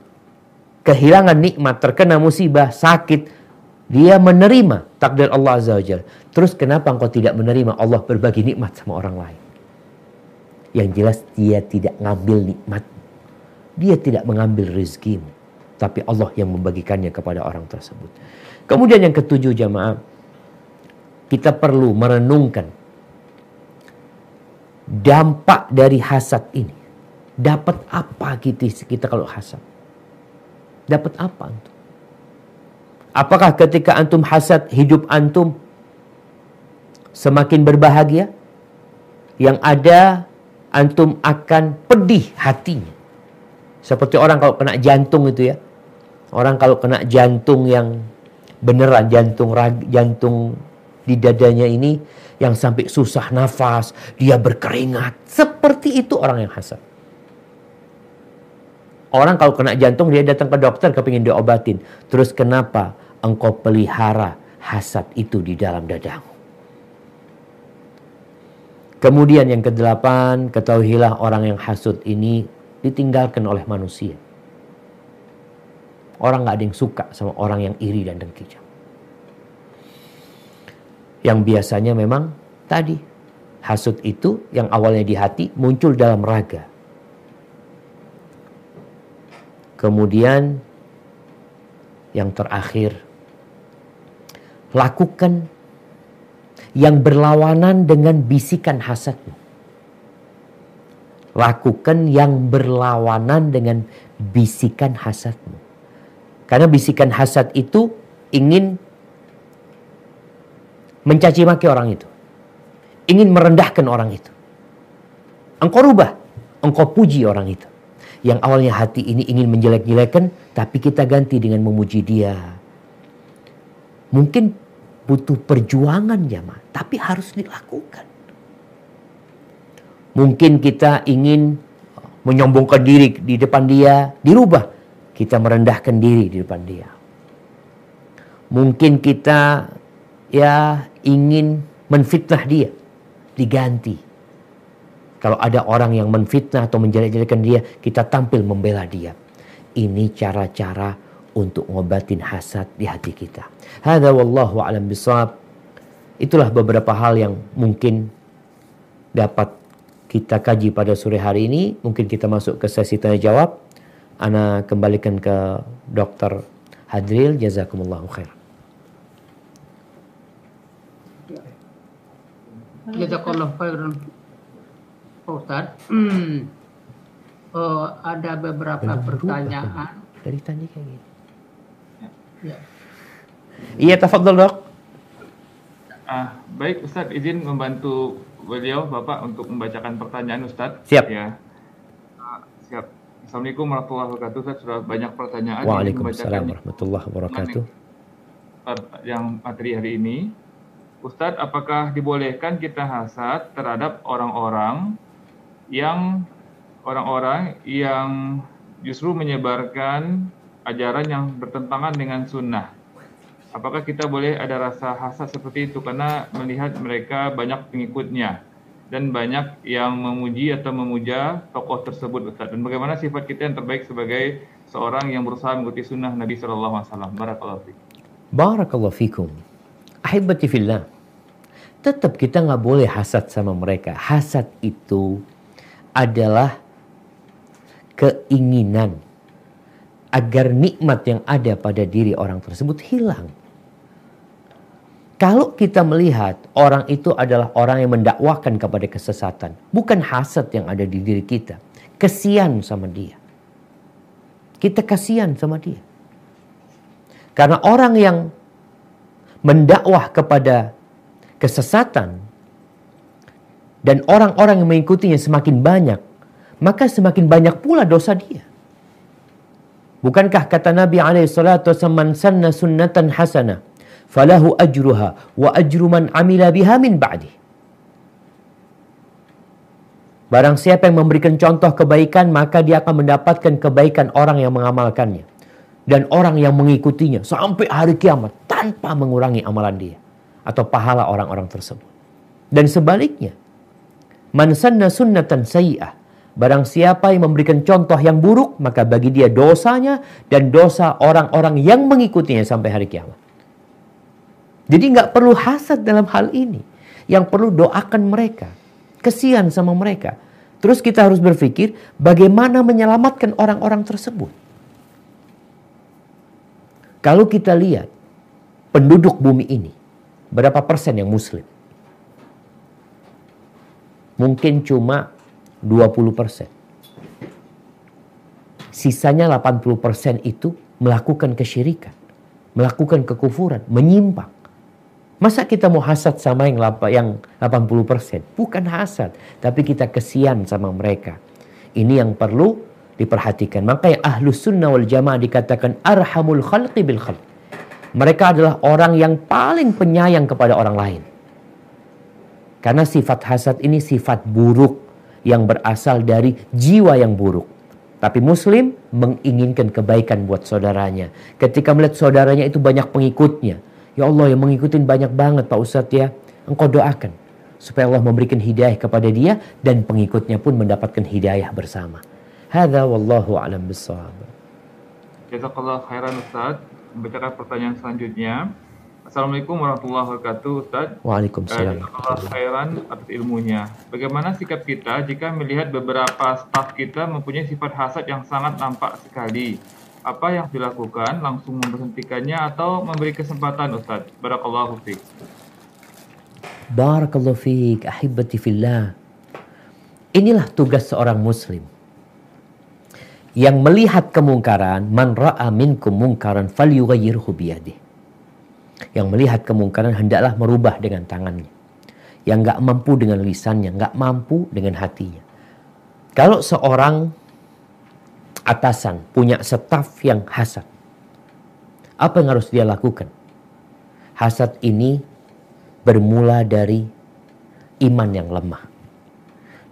kehilangan nikmat, terkena musibah, sakit, dia menerima takdir Allah Azza wa Jalla. Terus kenapa engkau tidak menerima Allah berbagi nikmat sama orang lain? Yang jelas dia tidak ngambil nikmat. Dia tidak mengambil rezekimu. Tapi Allah yang membagikannya kepada orang tersebut. Kemudian yang ketujuh jamaah. Kita perlu merenungkan dampak dari hasad ini. Dapat apa kita, kita kalau hasad? Dapat apa itu? Apakah ketika antum hasad hidup antum semakin berbahagia? Yang ada antum akan pedih hatinya. Seperti orang kalau kena jantung itu ya. Orang kalau kena jantung yang beneran, jantung jantung di dadanya ini yang sampai susah nafas, dia berkeringat. Seperti itu orang yang hasad. Orang kalau kena jantung dia datang ke dokter kepingin diobatin. Terus kenapa engkau pelihara hasad itu di dalam dadamu? Kemudian yang kedelapan, ketahuilah orang yang hasud ini ditinggalkan oleh manusia. Orang gak ada yang suka sama orang yang iri dan dengki. Yang biasanya memang tadi, hasud itu yang awalnya di hati muncul dalam raga. Kemudian yang terakhir, lakukan yang berlawanan dengan bisikan hasadmu. Lakukan yang berlawanan dengan bisikan hasadmu. Karena bisikan hasad itu ingin mencaci maki orang itu. Ingin merendahkan orang itu. Engkau rubah, engkau puji orang itu. Yang awalnya hati ini ingin menjelek-jelekan, tapi kita ganti dengan memuji dia. Mungkin butuh perjuangan jamaah, tapi harus dilakukan. Mungkin kita ingin menyombongkan diri di depan dia, dirubah. Kita merendahkan diri di depan dia. Mungkin kita ya ingin menfitnah dia, diganti. Kalau ada orang yang menfitnah atau menjelek-jelekkan dia, kita tampil membela dia. Ini cara-cara untuk ngobatin hasad di hati kita. Hadza wallahu a'lam bishawab. Itulah beberapa hal yang mungkin dapat kita kaji pada sore hari ini. Mungkin kita masuk ke sesi tanya jawab. Ana kembalikan ke Dokter Hadril, jazakumullahu khair. Jazakumullahu khair, Pak Ustadz. Hmm. Uh, ada beberapa Benar pertanyaan. Berubah. Dari tanya kayak gini. Ya. Iya, tafadhol Dok. Ah, baik Ustadz, izin membantu beliau Bapak untuk membacakan pertanyaan Ustadz. Siap. Ya. Uh, siap. Assalamualaikum warahmatullahi wabarakatuh. Saya sudah banyak pertanyaan. Waalaikumsalam warahmatullahi wabarakatuh. Yang materi hari ini, Ustadz, apakah dibolehkan kita hasad terhadap orang-orang yang orang-orang yang justru menyebarkan ajaran yang bertentangan dengan sunnah? Apakah kita boleh ada rasa hasad seperti itu karena melihat mereka banyak pengikutnya dan banyak yang memuji atau memuja tokoh tersebut, Ustaz? Dan bagaimana sifat kita yang terbaik sebagai seorang yang berusaha mengikuti sunnah Nabi Sallallahu Alaihi Wasallam? Barakallahu fikum. Barakallahu fikum. Ahibati fillah. Tetap kita nggak boleh hasad sama mereka. Hasad itu adalah keinginan agar nikmat yang ada pada diri orang tersebut hilang. Kalau kita melihat orang itu adalah orang yang mendakwakan kepada kesesatan, bukan hasad yang ada di diri kita. Kasihan sama dia. Kita kasihan sama dia. Karena orang yang mendakwah kepada kesesatan dan orang-orang yang mengikutinya semakin banyak, maka semakin banyak pula dosa dia. Bukankah kata Nabi alaihi salatu wasallam, "Man sanna sunnatan hasanah falahu ajruha wa ajru man amila biha min ba'dih." Barang siapa yang memberikan contoh kebaikan, maka dia akan mendapatkan kebaikan orang yang mengamalkannya dan orang yang mengikutinya sampai hari kiamat tanpa mengurangi amalan dia atau pahala orang-orang tersebut. Dan sebaliknya, man sanna sunnatan sayyi'ah, barang siapa yang memberikan contoh yang buruk, maka bagi dia dosanya dan dosa orang-orang yang mengikutinya sampai hari kiamat. Jadi nggak perlu hasad dalam hal ini. Yang perlu doakan mereka, kesian sama mereka. Terus kita harus berpikir bagaimana menyelamatkan orang-orang tersebut. Kalau kita lihat penduduk bumi ini, berapa persen yang muslim? Mungkin cuma dua puluh persen. Sisanya delapan puluh persen itu melakukan kesyirikan, melakukan kekufuran, menyimpang. Masa kita mau hasad sama yang delapan puluh persen? Bukan hasad, tapi kita kesian sama mereka. Ini yang perlu diperhatikan. Makanya ahlus sunnah wal jamaah dikatakan arhamul khalqi bil khalq. Mereka adalah orang yang paling penyayang kepada orang lain. Karena sifat hasad ini sifat buruk yang berasal dari jiwa yang buruk. Tapi muslim menginginkan kebaikan buat saudaranya. Ketika melihat saudaranya itu banyak pengikutnya, ya Allah, yang mengikutin banyak banget Pak Ustadz ya. Engkau doakan supaya Allah memberikan hidayah kepada dia dan pengikutnya pun mendapatkan hidayah bersama. Hadza wallahu a'lam bishawab. Jazakallahu khairan Ustadz. Membacakan pertanyaan selanjutnya. Assalamualaikum warahmatullahi wabarakatuh Ustadz. Waalaikumsalam. Jazakallahu khairan atas ilmunya. Bagaimana sikap kita jika melihat beberapa staf kita mempunyai sifat hasad yang sangat nampak sekali? Apa yang dilakukan, langsung memberhentikannya atau memberi kesempatan Ustaz? Barakallahu fiik. Barakallahu fiik, ahibati fillah. Inilah tugas seorang muslim yang melihat kemungkaran, man ra'a minkum mungkaran falyughayyirhu biyadihi. Yang melihat kemungkaran hendaklah merubah dengan tangannya. Yang enggak mampu dengan lisannya, enggak mampu dengan hatinya. Kalau seorang atasan punya staf yang hasad, apa yang harus dia lakukan? Hasad ini bermula dari iman yang lemah.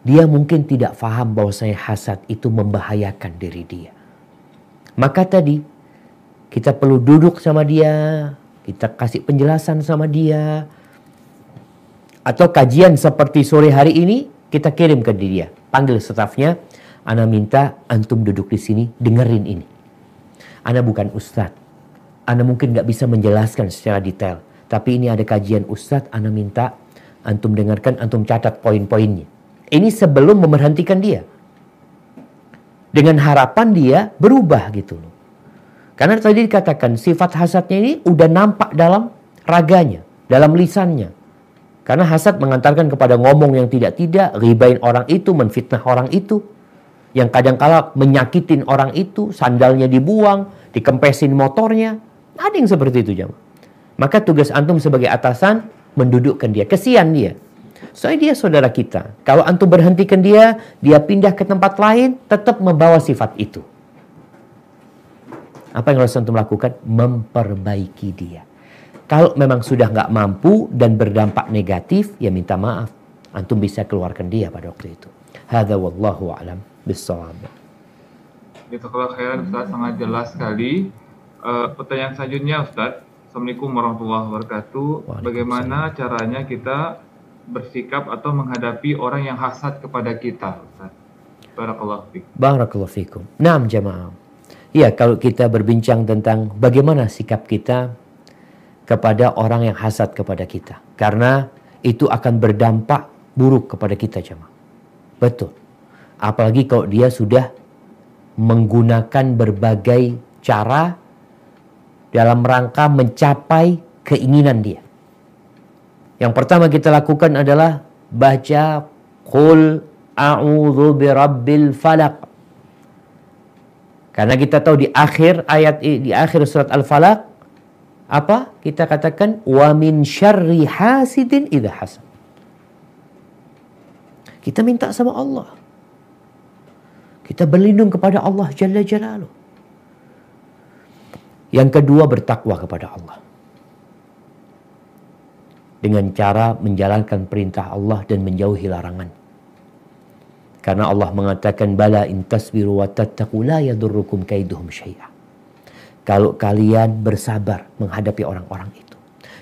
Dia mungkin tidak faham bahwasanya hasad itu membahayakan diri dia. Maka tadi kita perlu duduk sama dia, Kita kasih penjelasan sama dia. Atau kajian seperti sore hari ini, kita kirim ke dia. Panggil stafnya, Ana minta antum duduk di sini, dengerin ini. Ana bukan ustadz. Ana mungkin nggak bisa menjelaskan secara detail. Tapi ini ada kajian ustadz, Ana minta antum dengarkan, antum catat poin-poinnya. Ini sebelum memberhentikan dia. Dengan harapan dia berubah gitu loh. Karena tadi dikatakan sifat hasadnya ini udah nampak dalam raganya, dalam lisannya. Karena hasad mengantarkan kepada ngomong yang tidak-tidak, ribain orang itu, menfitnah orang itu. Yang kadang-kala menyakitin orang itu, sandalnya dibuang, dikempesin motornya. Ada yang seperti itu, jamaah. Maka tugas antum sebagai atasan mendudukkan dia, kesian dia. Soalnya dia saudara kita. Kalau antum berhentikan dia, dia pindah ke tempat lain, tetap membawa sifat itu. Apa yang harus antum lakukan? Memperbaiki dia. Kalau memang sudah nggak mampu dan berdampak negatif, ya minta maaf. Antum bisa keluarkan dia pada waktu itu. Hadza wallahu a'lam bissawab. Jazakallahu khairan Ustaz, sangat jelas sekali. Uh, pertanyaan selanjutnya Ustaz. Assalamualaikum warahmatullahi wabarakatuh. Bagaimana caranya kita bersikap atau menghadapi orang yang hasad kepada kita, Ustaz? Barakallahu fikum. Barakallahu fikum. Naam jamaah. Ya, kalau kita berbincang tentang bagaimana sikap kita kepada orang yang hasad kepada kita. Karena itu akan berdampak buruk kepada kita, jemaah. Betul. Apalagi kalau dia sudah menggunakan berbagai cara dalam rangka mencapai keinginan dia. Yang pertama kita lakukan adalah baca Qul a'udzu birabbil falaq. Karena kita tahu di akhir ayat, di akhir surat Al-Falaq, apa kita katakan, wa min syarri hasidin idza hasad. Kita minta sama Allah, kita berlindung kepada Allah jalla jalaluh. Yang kedua, bertakwa kepada Allah dengan cara menjalankan perintah Allah dan menjauhi larangan. Karena Allah mengatakan, bala in tasbiru wa tattaqu la yadurrukum kaiduhum syai'a. Kalau kalian bersabar menghadapi orang-orang itu,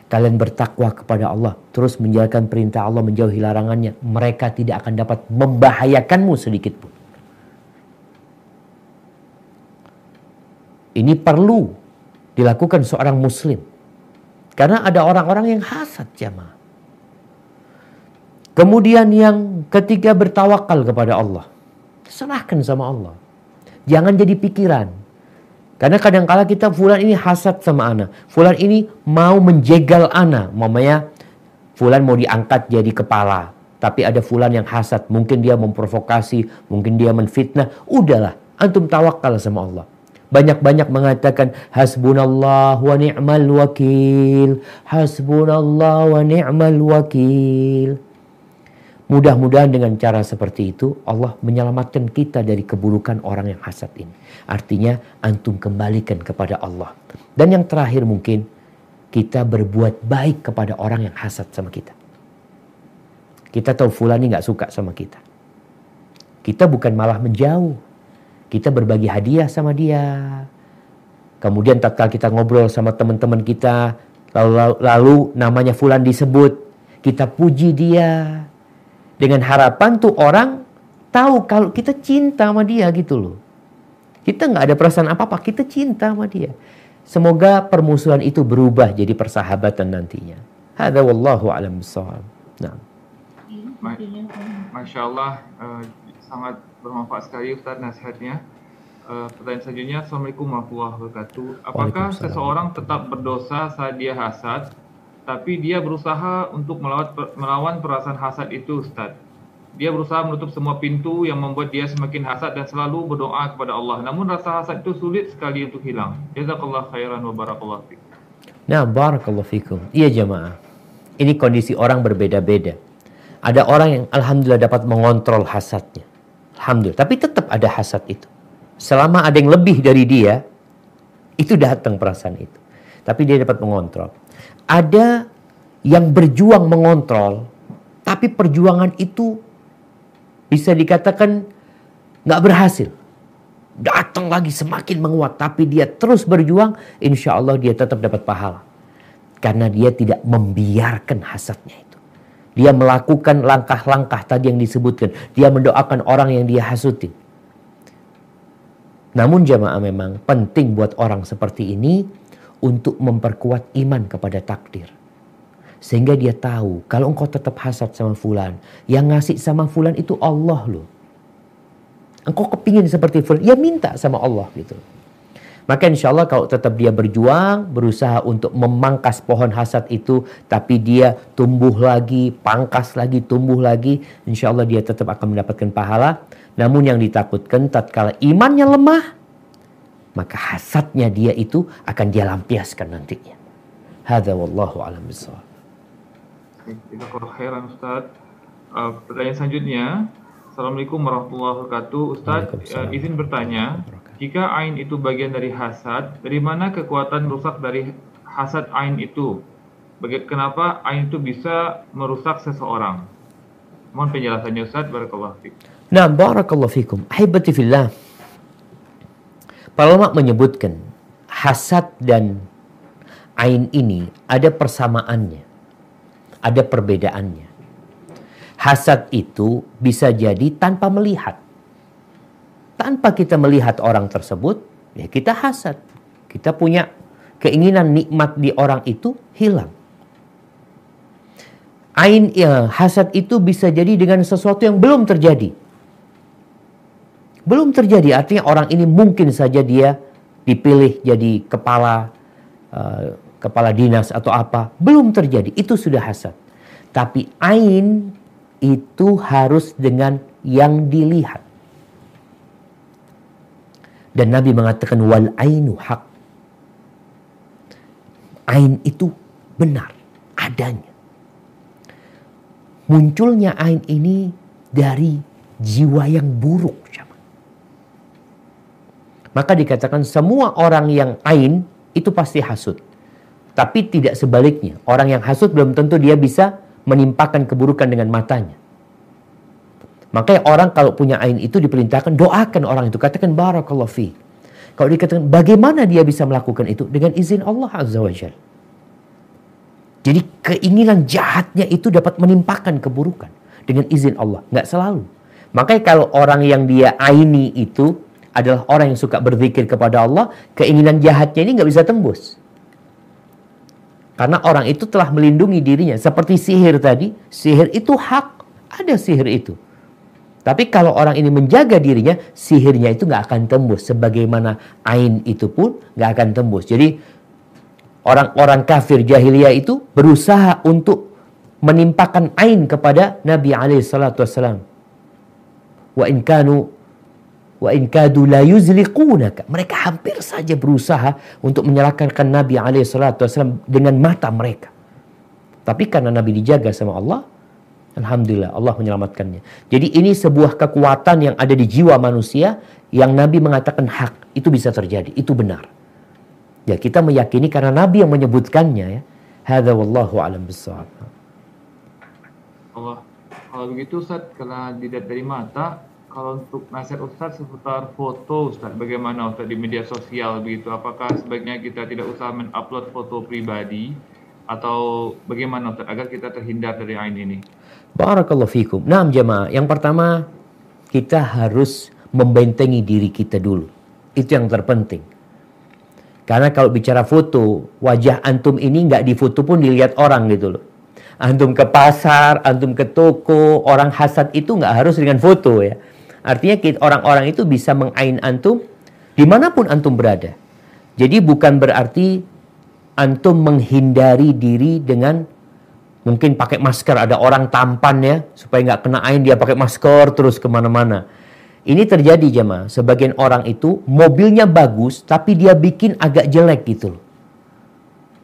kalian bertakwa kepada Allah, terus menjalankan perintah Allah, menjauhi larangannya, mereka tidak akan dapat membahayakanmu sedikit pun. Ini perlu dilakukan seorang muslim. Karena ada orang-orang yang hasad, jamaah. Kemudian yang ketiga, bertawakal kepada Allah. Serahkan sama Allah. Jangan jadi pikiran. Karena kadang-kala kita, fulan ini hasad sama ana. Fulan ini mau menjegal ana. Mamanya, fulan mau diangkat jadi kepala. Tapi ada fulan yang hasad. Mungkin dia memprovokasi. Mungkin dia menfitnah. Udahlah, antum tawakal sama Allah. Banyak-banyak mengatakan, hasbunallah wa ni'mal wakil. Hasbunallah wa ni'mal wakil. Mudah-mudahan dengan cara seperti itu Allah menyelamatkan kita dari keburukan orang yang hasad ini. Artinya antum kembalikan kepada Allah. Dan yang terakhir mungkin kita berbuat baik kepada orang yang hasad sama kita. Kita tahu fulan ini gak suka sama kita. Kita bukan malah menjauh. Kita berbagi hadiah sama dia. Kemudian tatkala kita ngobrol sama teman-teman kita, lalu, lalu, lalu namanya fulan disebut, kita puji dia. Dengan harapan tuh orang tahu kalau kita cinta sama dia gitu loh. Kita nggak ada perasaan apa-apa, kita cinta sama dia. Semoga permusuhan itu berubah jadi persahabatan nantinya. Hadza wallahu a'lam bissawab. Nah. Masya Allah, uh, sangat bermanfaat sekali Ustaz nasihatnya. Uh, pertanyaan selanjutnya, Assalamualaikum warahmatullahi wabarakatuh. Apakah seseorang tetap berdosa saat dia hasad, tapi dia berusaha untuk melawan perasaan hasad itu, Ustaz? Dia berusaha menutup semua pintu yang membuat dia semakin hasad dan selalu berdoa kepada Allah. Namun rasa hasad itu sulit sekali untuk hilang. Jazakallah khairan wa barakallahu fikum. Nah, barakallahu fikum. Iya jemaah. Ini kondisi orang berbeda-beda. Ada orang yang alhamdulillah dapat mengontrol hasadnya. Alhamdulillah. Tapi tetap ada hasad itu. Selama ada yang lebih dari dia, itu datang perasaan itu. Tapi dia dapat mengontrol. Ada yang berjuang mengontrol, tapi perjuangan itu bisa dikatakan nggak berhasil. Datang lagi semakin menguat, tapi dia terus berjuang, insya Allah dia tetap dapat pahala. Karena dia tidak membiarkan hasadnya itu. Dia melakukan langkah-langkah tadi yang disebutkan. Dia mendoakan orang yang dia hasutin. Namun jamaah, memang penting buat orang seperti ini untuk memperkuat iman kepada takdir. Sehingga dia tahu kalau engkau tetap hasad sama fulan, yang ngasih sama fulan itu Allah loh. Engkau kepingin seperti fulan, ya minta sama Allah gitu. Maka insya Allah kalau tetap dia berjuang, berusaha untuk memangkas pohon hasad itu, tapi dia tumbuh lagi, pangkas lagi, tumbuh lagi, insya Allah dia tetap akan mendapatkan pahala. Namun yang ditakutkan, tatkala imannya lemah, maka hasadnya dia itu akan dia lampiaskan nantinya. Hadza wallahu a'lam bishawab. Jazakallahu khairan Ustaz. Uh, pertanyaan selanjutnya. Assalamualaikum warahmatullahi wabarakatuh. Ustaz, uh, izin bertanya. Jika ain itu bagian dari hasad, dari mana kekuatan rusak dari hasad ain itu? Baga- kenapa ain itu bisa merusak seseorang? Mohon penjelasannya Ustaz, barakallahu fikum. Nah, barakallahu fikum. Ahibati fillah. Para ulama menyebutkan hasad dan ain ini ada persamaannya, ada perbedaannya. Hasad itu bisa jadi tanpa melihat. Tanpa kita melihat orang tersebut, ya kita hasad. Kita punya keinginan nikmat di orang itu hilang. Ain, ya, hasad itu bisa jadi dengan sesuatu yang belum terjadi. Belum terjadi, artinya orang ini mungkin saja dia dipilih jadi kepala uh, kepala dinas atau apa. Belum terjadi, itu sudah hasad. Tapi ain itu harus dengan yang dilihat. Dan Nabi mengatakan wal ainu haq. Ain itu benar adanya. Munculnya ain ini dari jiwa yang buruk. Maka dikatakan semua orang yang ain itu pasti hasud. Tapi tidak sebaliknya. Orang yang hasud belum tentu dia bisa menimpakan keburukan dengan matanya. Makanya orang kalau punya ain itu diperintahkan doakan orang itu. Katakan barakallahu fi. Kalau dikatakan bagaimana dia bisa melakukan itu? Dengan izin Allah Azza wa Jalla. Jadi keinginan jahatnya itu dapat menimpakan keburukan. Dengan izin Allah. Nggak selalu. Makanya kalau orang yang dia aini itu adalah orang yang suka berzikir kepada Allah. Keinginan jahatnya ini nggak bisa tembus. Karena orang itu telah melindungi dirinya. Seperti sihir tadi. Sihir itu hak. Ada sihir itu. Tapi kalau orang ini menjaga dirinya, sihirnya itu nggak akan tembus. Sebagaimana ain itu pun nggak akan tembus. Jadi orang-orang kafir jahiliyah itu berusaha untuk menimpakan ain kepada Nabi alaihissalam. Wa in kanu wa in kadu la yuzliqunaka. Mereka hampir saja berusaha untuk menyalahkan Nabi alaihissalam dengan mata mereka. Tapi karena Nabi dijaga sama Allah, alhamdulillah Allah menyelamatkannya. Jadi ini sebuah kekuatan yang ada di jiwa manusia yang Nabi mengatakan hak. Itu bisa terjadi, itu benar. Ya kita meyakini karena Nabi yang menyebutkannya ya. Hadza wallahu a'lam bissawab. Allah. Kalau begitu Ustaz, kalau dilihat dari mata, kalau untuk nasihat Ustaz seputar foto Ustaz, bagaimana Ustaz di media sosial begitu? Apakah sebaiknya kita tidak usah men-upload foto pribadi atau bagaimana Ustaz agar kita terhindar dari ain ini? Barakallahu fikum. Nah jemaah, yang pertama kita harus membentengi diri kita dulu. Itu yang terpenting. Karena kalau bicara foto, wajah antum ini nggak difoto pun dilihat orang gitu loh. Antum ke pasar, antum ke toko, orang hasad itu nggak harus dengan foto ya. Artinya orang-orang itu bisa mengain antum dimanapun antum berada. Jadi bukan berarti antum menghindari diri dengan mungkin pakai masker, ada orang tampan ya, supaya nggak kena ain dia pakai masker terus kemana-mana. Ini terjadi jemaah, sebagian orang itu mobilnya bagus, tapi dia bikin agak jelek gitu loh.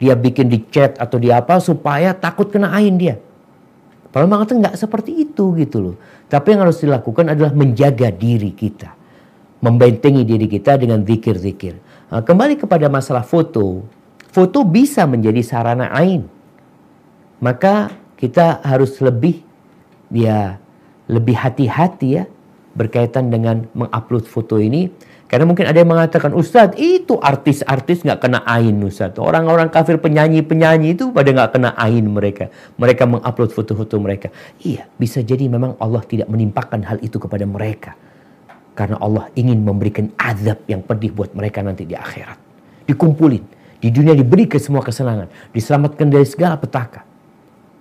Dia bikin dicat atau di apa supaya takut kena ain dia. Padahal makanya nggak seperti itu gitu loh. Tapi yang harus dilakukan adalah menjaga diri kita. Membentengi diri kita dengan zikir-zikir. Nah, kembali kepada masalah foto. Foto bisa menjadi sarana ain. Maka kita harus lebih ya lebih hati-hati ya berkaitan dengan mengupload foto ini. Karena mungkin ada yang mengatakan, Ustaz, itu artis-artis nggak kena ain, Ustaz. Orang-orang kafir, penyanyi-penyanyi itu pada nggak kena ain mereka. Mereka mengupload foto-foto mereka. Iya, bisa jadi memang Allah tidak menimpakan hal itu kepada mereka. Karena Allah ingin memberikan azab yang pedih buat mereka nanti di akhirat. Dikumpulin. Di dunia diberi ke semua kesenangan. Diselamatkan dari segala petaka.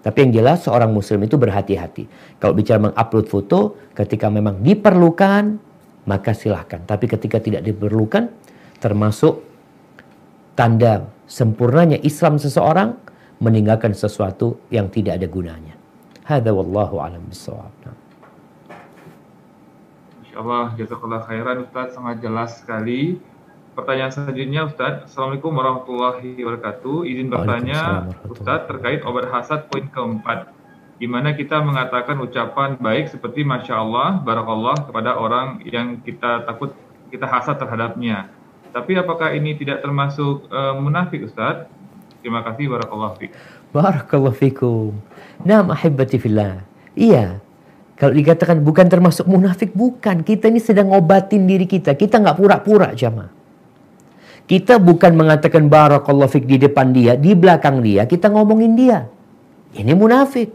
Tapi yang jelas seorang muslim itu berhati-hati. Kalau bicara mengupload foto, ketika memang diperlukan, maka silahkan. Tapi ketika tidak diperlukan, termasuk tanda sempurnanya Islam seseorang, meninggalkan sesuatu yang tidak ada gunanya. Hadza wallahu a'lam bissawab. Insyaallah jazakallah khairan Ustaz, sangat jelas sekali. Pertanyaan selanjutnya Ustaz, Assalamualaikum warahmatullahi wabarakatuh. Izin bertanya Ustaz terkait obat hasad poin keempat, di mana kita mengatakan ucapan baik seperti Masya Allah, Barakallah kepada orang yang kita takut kita hasad terhadapnya. Tapi apakah ini tidak termasuk e, munafik Ustaz? Terima kasih, Barakallah fikum. Barakallah fikum. Naam ahibbati fillah. Iya, kalau dikatakan bukan termasuk munafik, bukan. Kita ini sedang ngobatin diri kita. Kita nggak pura-pura, jamaah. Kita bukan mengatakan Barakallah fik di depan dia, di belakang dia, kita ngomongin dia. Ini munafik.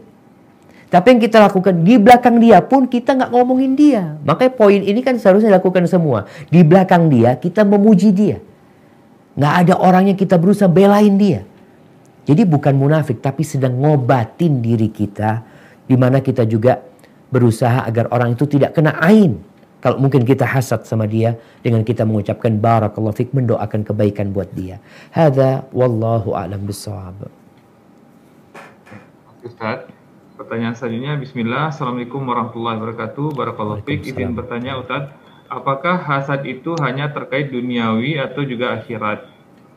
Tapi yang kita lakukan di belakang dia pun kita nggak ngomongin dia. Makanya poin ini kan seharusnya dilakukan semua. Di belakang dia kita memuji dia. Nggak ada orangnya kita berusaha belain dia. Jadi bukan munafik, tapi sedang ngobatin diri kita. Dimana kita juga berusaha agar orang itu tidak kena ain. Kalau mungkin kita hasad sama dia dengan kita mengucapkan Barakallahu fik, mendoakan kebaikan buat dia. Hadza wallahu a'lam bishawab. Ustaz, pertanyaan selanjutnya, Bismillah, Assalamualaikum warahmatullahi wabarakatuh. Barakallahu fiik. Izin bertanya Ustaz, apakah hasad itu hanya terkait duniawi atau juga akhirat?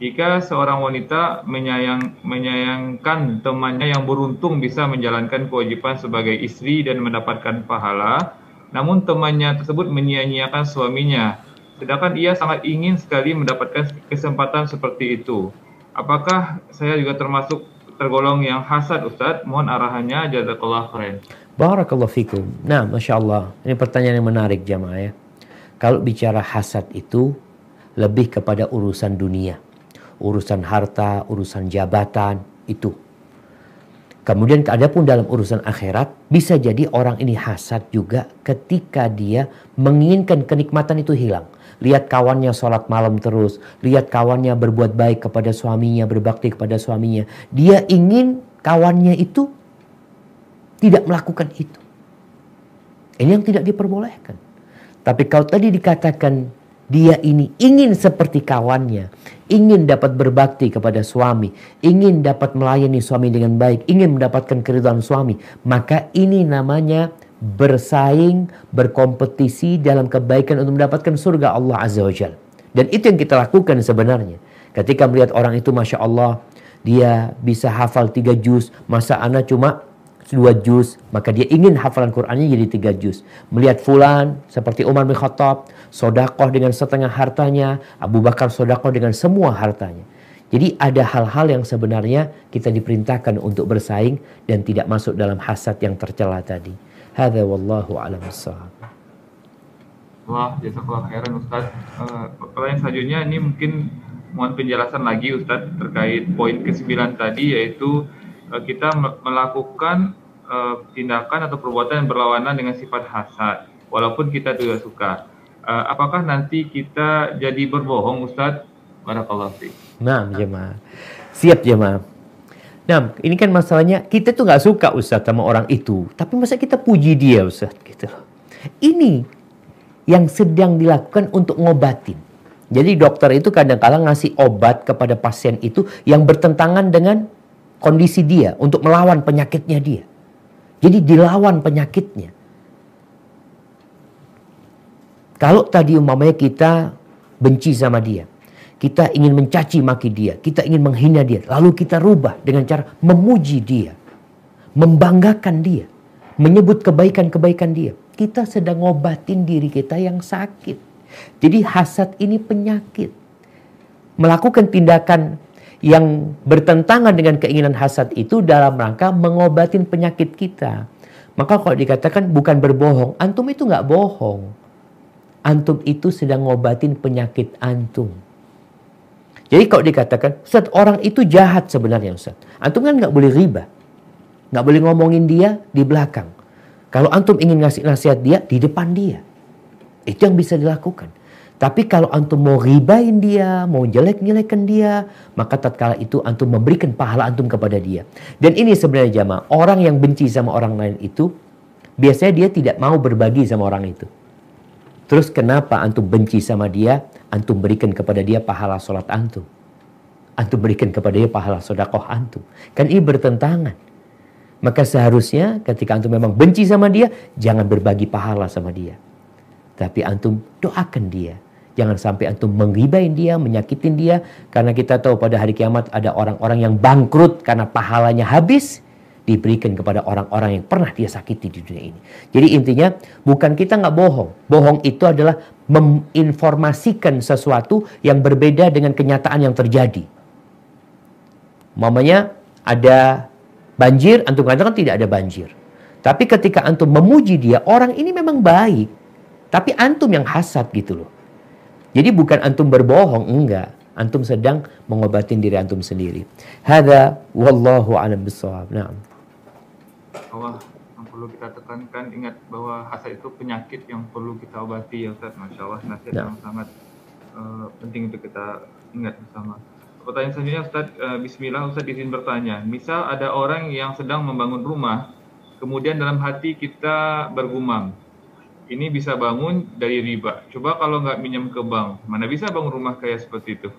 Jika seorang wanita menyayang, menyayangkan temannya yang beruntung bisa menjalankan kewajiban sebagai istri dan mendapatkan pahala, namun temannya tersebut menyia-nyiakan suaminya, sedangkan ia sangat ingin sekali mendapatkan kesempatan seperti itu, apakah saya juga termasuk tergolong yang hasad Ustaz? Mohon arahannya, jazakallah khairan. Barakallahu fikum. Nah, Masya Allah. Ini pertanyaan yang menarik jamaah ya. Kalau bicara hasad itu lebih kepada urusan dunia. Urusan harta, urusan jabatan, itu. Kemudian adapun dalam urusan akhirat, bisa jadi orang ini hasad juga ketika dia menginginkan kenikmatan itu hilang. Lihat kawannya sholat malam terus, lihat kawannya berbuat baik kepada suaminya, berbakti kepada suaminya. Dia ingin kawannya itu tidak melakukan itu. Ini yang tidak diperbolehkan. Tapi kalau tadi dikatakan dia ini ingin seperti kawannya, ingin dapat berbakti kepada suami, ingin dapat melayani suami dengan baik, ingin mendapatkan keridhaan suami, maka ini namanya bersaing, berkompetisi dalam kebaikan untuk mendapatkan surga Allah Azza wa Jalla. Dan itu yang kita lakukan sebenarnya. Ketika melihat orang itu Masya Allah, dia bisa hafal tiga juz, masa anak cuma dua juz, maka dia ingin hafalan Qur'annya jadi tiga juz. Melihat fulan seperti Umar bin Khattab, sodakoh dengan setengah hartanya, Abu Bakar sodakoh dengan semua hartanya. Jadi ada hal-hal yang sebenarnya kita diperintahkan untuk bersaing dan tidak masuk dalam hasad yang tercela tadi. Hadza wallahu a'lam bissawab. Wah, jazakallahu khairan Ustaz. Uh, pertanyaan selanjutnya ini mungkin mohon penjelasan lagi Ustaz terkait poin kesembilan tadi, yaitu uh, kita melakukan uh, tindakan atau perbuatan yang berlawanan dengan sifat hasad walaupun kita tidak suka. Uh, apakah nanti kita jadi berbohong Ustaz? Barakallahu fiik. Nah, jemaah. Siap jemaah. Nah, ini kan masalahnya kita tuh nggak suka Ustaz sama orang itu, tapi masa kita puji dia Ustaz gitu. Ini yang sedang dilakukan untuk ngobatin. Jadi dokter itu kadang-kadang ngasih obat kepada pasien itu yang bertentangan dengan kondisi dia untuk melawan penyakitnya dia. Jadi dilawan penyakitnya. Kalau tadi umpamanya kita benci sama dia, kita ingin mencaci maki dia, kita ingin menghina dia, lalu kita rubah dengan cara memuji dia, membanggakan dia, menyebut kebaikan-kebaikan dia. Kita sedang ngobatin diri kita yang sakit. Jadi hasad ini penyakit. Melakukan tindakan yang bertentangan dengan keinginan hasad itu dalam rangka mengobatin penyakit kita. Maka kalau dikatakan bukan berbohong, antum itu nggak bohong. antum itu sedang ngobatin penyakit antum. Jadi kalau dikatakan, Ustaz, orang itu jahat sebenarnya, Ustaz. Antum kan nggak boleh riba. Nggak boleh ngomongin dia di belakang. Kalau antum ingin ngasih nasihat dia, di depan dia. Itu yang bisa dilakukan. Tapi kalau antum mau ribain dia, mau jelek-jelekan dia, maka tatkala itu antum memberikan pahala antum kepada dia. Dan ini sebenarnya jamaah, orang yang benci sama orang lain itu, biasanya dia tidak mau berbagi sama orang itu. Terus kenapa antum benci sama dia? Antum berikan kepada dia pahala sholat antum. Antum berikan kepada dia pahala sodakoh antum. Kan ini bertentangan. Maka seharusnya ketika antum memang benci sama dia, jangan berbagi pahala sama dia. Tapi antum doakan dia. Jangan sampai antum menggibahin dia, menyakitin dia. Karena kita tahu pada hari kiamat ada orang-orang yang bangkrut karena pahalanya habis. Diberikan kepada orang-orang yang pernah dia sakiti di dunia ini. Jadi intinya bukan kita nggak bohong. Bohong itu adalah menginformasikan sesuatu yang berbeda dengan kenyataan yang terjadi. Mamanya ada banjir, antum katakan tidak ada banjir. Tapi ketika antum memuji dia, orang ini memang baik. Tapi antum yang hasad gitu loh. Jadi bukan antum berbohong, enggak. Antum sedang mengobatin diri antum sendiri. Hadza wallahu a'lam bissawab. Naam. Bahwa yang perlu kita tekankan, ingat bahwa hasad itu penyakit yang perlu kita obati ya Ustaz. Masya Allah, nasihat nah. yang sangat uh, penting untuk kita ingat bersama. Pertanyaan selanjutnya Ustaz, uh, bismillah Ustaz izin bertanya. Misal ada orang yang sedang membangun rumah, kemudian dalam hati kita bergumam, ini bisa bangun dari riba. Coba kalau nggak minjem ke bank, mana bisa bangun rumah kayak seperti itu.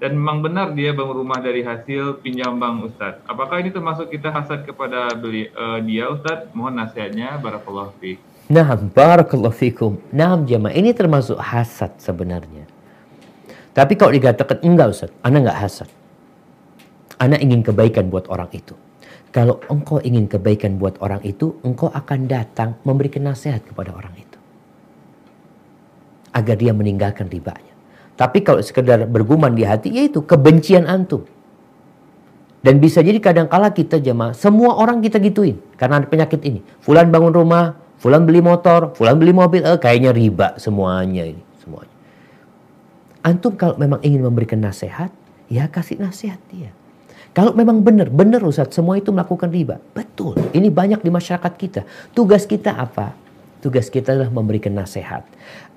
Dan memang benar dia bangun rumah dari hasil pinjam bank Ustaz. Apakah ini termasuk kita hasad kepada beli, uh, dia Ustaz? Mohon nasihatnya. Barakallahu fi. Naam, barakallahu fikum. Naam jemaah, ini termasuk hasad sebenarnya. Tapi kalau dikatakan enggak Ustaz, ana enggak hasad. Ana ingin kebaikan buat orang itu. Kalau engkau ingin kebaikan buat orang itu, engkau akan datang memberikan nasihat kepada orang itu. Agar dia meninggalkan ribanya. Tapi kalau sekedar bergumam di hati, yaitu kebencian antum. Dan bisa jadi kadangkala kita jemaah, semua orang kita gituin karena ada penyakit ini. Fulan bangun rumah, fulan beli motor, fulan beli mobil, eh, kayaknya riba semuanya ini, semuanya. Antum kalau memang ingin memberikan nasihat, ya kasih nasihat dia. Kalau memang benar, benar Ustaz, semua itu melakukan riba. Betul, ini banyak di masyarakat kita. Tugas kita apa? Tugas kita adalah memberikan nasihat.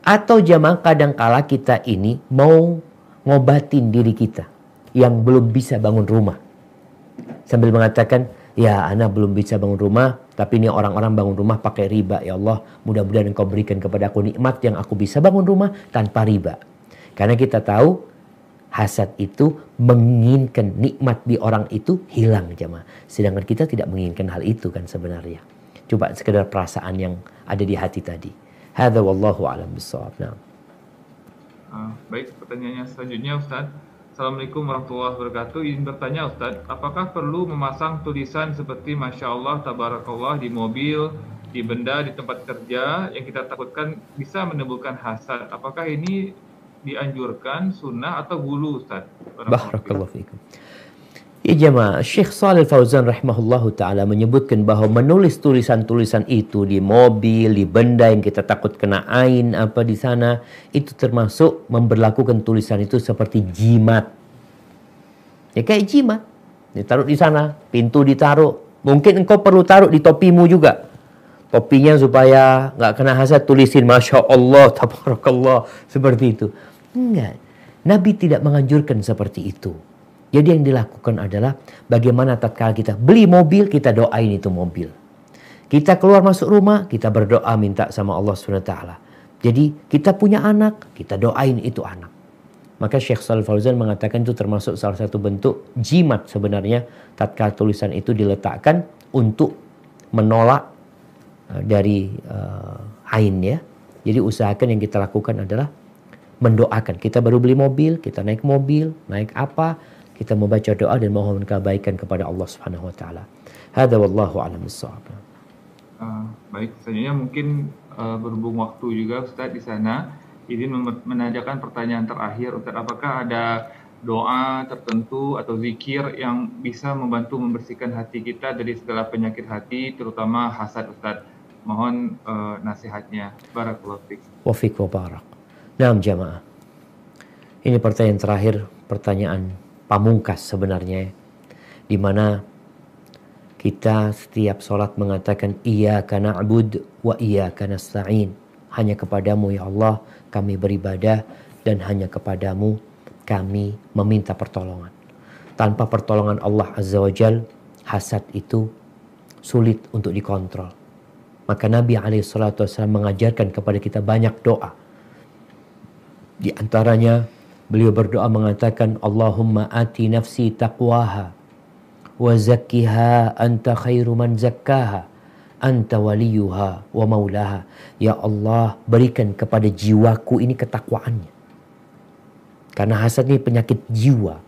Atau jamaah kadangkala kita ini mau ngobatin diri kita yang belum bisa bangun rumah. Sambil mengatakan, ya ana belum bisa bangun rumah, tapi ini orang-orang bangun rumah pakai riba. Ya Allah, mudah-mudahan engkau berikan kepada aku nikmat yang aku bisa bangun rumah tanpa riba. Karena kita tahu hasad itu menginginkan nikmat di orang itu hilang jamaah. Sedangkan kita tidak menginginkan hal itu kan sebenarnya. Coba sekedar perasaan yang ada di hati tadi. Hadza wallahu a'lam bissawab. Uh, baik, pertanyaannya selanjutnya Ustaz. Assalamualaikum warahmatullahi wabarakatuh. Izin bertanya Ustaz, apakah perlu memasang tulisan seperti Masya Allah, Tabarakallah di mobil, di benda, di tempat kerja yang kita takutkan bisa menimbulkan hasad? Apakah ini dianjurkan, sunnah atau gulu Ustaz? Barakallahu fikum. Ya jemaah, Syekh Shalih Fauzan rahimahullahu ta'ala menyebutkan bahwa menulis tulisan-tulisan itu di mobil, di benda yang kita takut kena ain apa di sana, itu termasuk memberlakukan tulisan itu seperti jimat. Ya kayak jimat, ditaruh di sana, pintu ditaruh. Mungkin engkau perlu taruh di topimu juga. Topinya supaya nggak kena hasad, tulisin Masya Allah, Tabarakallah, seperti itu. Enggak, Nabi tidak menganjurkan seperti itu. Jadi yang dilakukan adalah bagaimana tatkala kita beli mobil, kita doain itu mobil. Kita keluar masuk rumah, kita berdoa minta sama Allah subhanahu wa taala. Jadi kita punya anak, kita doain itu anak. Maka Syekh Shalih Fauzan mengatakan itu termasuk salah satu bentuk jimat sebenarnya. Tatkala tulisan itu diletakkan untuk menolak dari uh, ain ya. Jadi usahakan yang kita lakukan adalah mendoakan. Kita baru beli mobil, kita naik mobil, naik apa, kita membaca doa dan mohon kebaikan kepada Allah Subhanahu wa taala. Hadza wallahu a'lam bissawab. Uh, baik, selanjutnya mungkin uh, berhubung waktu juga Ustaz di sana, izin menanyakan pertanyaan terakhir Ustaz, apakah ada doa tertentu atau zikir yang bisa membantu membersihkan hati kita dari segala penyakit hati terutama hasad Ustaz? Mohon uh, nasihatnya. Barakallahu fiik. Wa fiik wa barak. Naam jamaah. Ini pertanyaan terakhir, pertanyaan pamungkas sebenarnya, di mana kita setiap sholat mengatakan iyyaka na'bud wa iyyaka nasta'in. Hanya kepadamu ya Allah kami beribadah dan hanya kepadamu kami meminta pertolongan. Tanpa pertolongan Allah Azza wa Jal, hasad itu sulit untuk dikontrol. Maka Nabi alaihissalatu wassalam mengajarkan kepada kita banyak doa. Di antaranya beliau berdoa mengatakan, Allahumma ati nafsi taqwaha wa zakkiha anta khairu man zakkaha anta waliyuha wa maulaha. Ya Allah, berikan kepada jiwaku ini ketakwaannya. Karena hasad ini penyakit jiwa,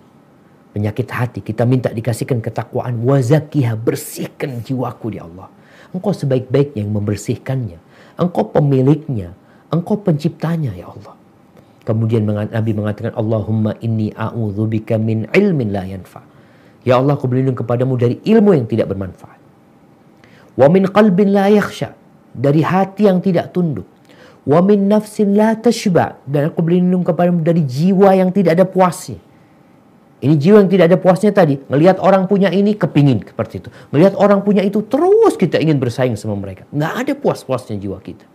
penyakit hati. Kita minta dikasihkan ketakwaan. Wa zakkiha, bersihkan jiwaku ya Allah. Engkau sebaik-baiknya yang membersihkannya. Engkau pemiliknya. Engkau penciptanya ya Allah. Kemudian Nabi mengatakan, Allahumma inni a'udzubika min ilmin la yanfa. Ya Allah, aku berlindung kepadamu dari ilmu yang tidak bermanfaat. Wa min qalbin la yakhsha. Dari hati yang tidak tunduk. Wa min nafsin la tashba. Dan aku berlindung kepadamu dari jiwa yang tidak ada puasnya. Ini jiwa yang tidak ada puasnya tadi. Ngelihat orang punya ini, kepingin seperti itu. Ngelihat orang punya itu, terus kita ingin bersaing sama mereka. Nggak ada puas-puasnya jiwa kita.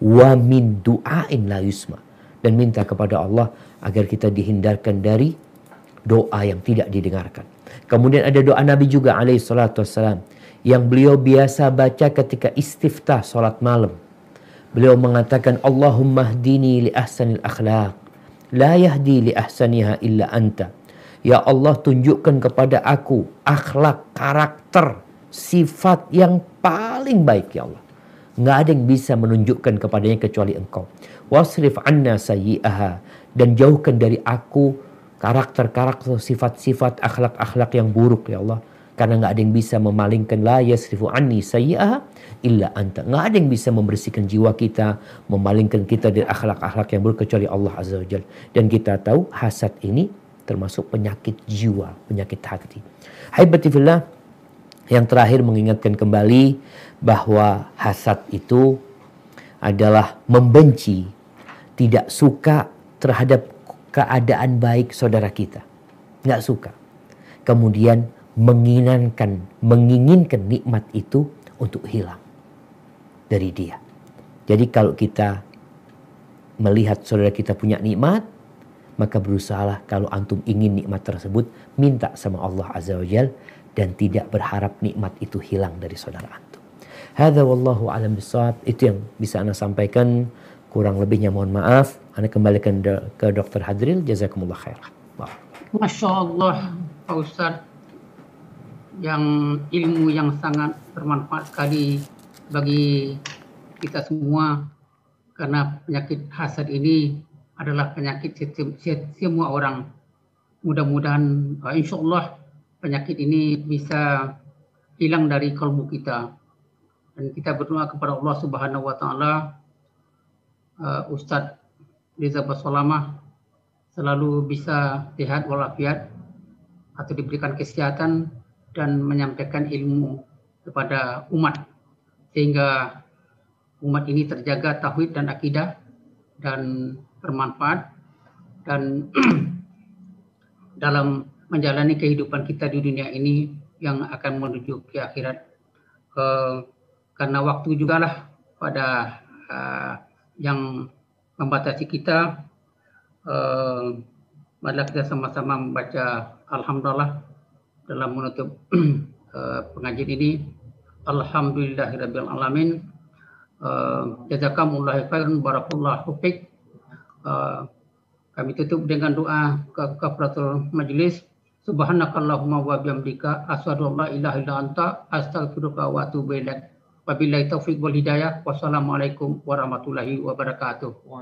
Wa min du'ain la yusma. Dan minta kepada Allah agar kita dihindarkan dari doa yang tidak didengarkan. Kemudian ada doa Nabi juga alaihi salatu wassalam, yang beliau biasa baca ketika istiftah salat malam. Beliau mengatakan, Allahumma hdini li ahsanil akhlaq. La yahdi li ahsaniha illa anta. Ya Allah, tunjukkan kepada aku akhlak, karakter, sifat yang paling baik ya Allah. Nggak ada yang bisa menunjukkan kepadanya kecuali Engkau. Wasrif anna sayyi'aha. Dan jauhkan dari aku karakter-karakter, sifat-sifat, akhlak-akhlak yang buruk ya Allah. Karena nggak ada yang bisa memalingkan, la yasrifu anni sayyi'aha illa anta. Nggak ada yang bisa membersihkan jiwa kita, memalingkan kita dari akhlak-akhlak yang buruk kecuali Allah Azza wa Jalla. Dan kita tahu hasad ini termasuk penyakit jiwa, penyakit hati. Haibati fillah, yang terakhir mengingatkan kembali bahwa hasad itu adalah membenci, tidak suka terhadap keadaan baik saudara kita. Nggak suka. Kemudian menginginkan, menginginkan nikmat itu untuk hilang dari dia. Jadi kalau kita melihat saudara kita punya nikmat, maka berusahalah kalau antum ingin nikmat tersebut, minta sama Allah Azza wa Jal dan tidak berharap nikmat itu hilang dari saudara antum. Hadza wallahu a'lam bishawab. Itu yang bisa ana sampaikan. Kurang lebihnya mohon maaf. Ana kembalikan ke dokter Hadril. Jazakumullah khairan. Masya Allah, Pak Ustaz. Yang ilmu yang sangat bermanfaat sekali bagi kita semua. Karena penyakit hasad ini adalah penyakit semua orang. Mudah-mudahan insya Allah penyakit ini bisa hilang dari kalbu kita. Dan kita berdoa kepada Allah Subhanahu wa taala. Uh, Ustaz Elizabeth Solamah selalu bisa sehat walafiat atau diberikan kesehatan dan menyampaikan ilmu kepada umat sehingga umat ini terjaga tauhid dan akidah dan bermanfaat dan dalam menjalani kehidupan kita di dunia ini yang akan menuju ke akhirat. Uh, karena waktu jugalah pada uh, yang membatasi kita, uh, marilah kita sama-sama membaca Alhamdulillah dalam menutup uh, pengajian ini. Alhamdulillahirabbil alamin. Uh, jazakumullahu khairan barakallahu fiik. Uh, kami tutup dengan doa kafaratul majlis. Subhanakallahumma wa bihamdika asyhadu an la ilaha illa anta astaghfiruka wa atubu ilaik. Wabillahi taufiq wal hidayah. Wassalamualaikum warahmatullahi wabarakatuh.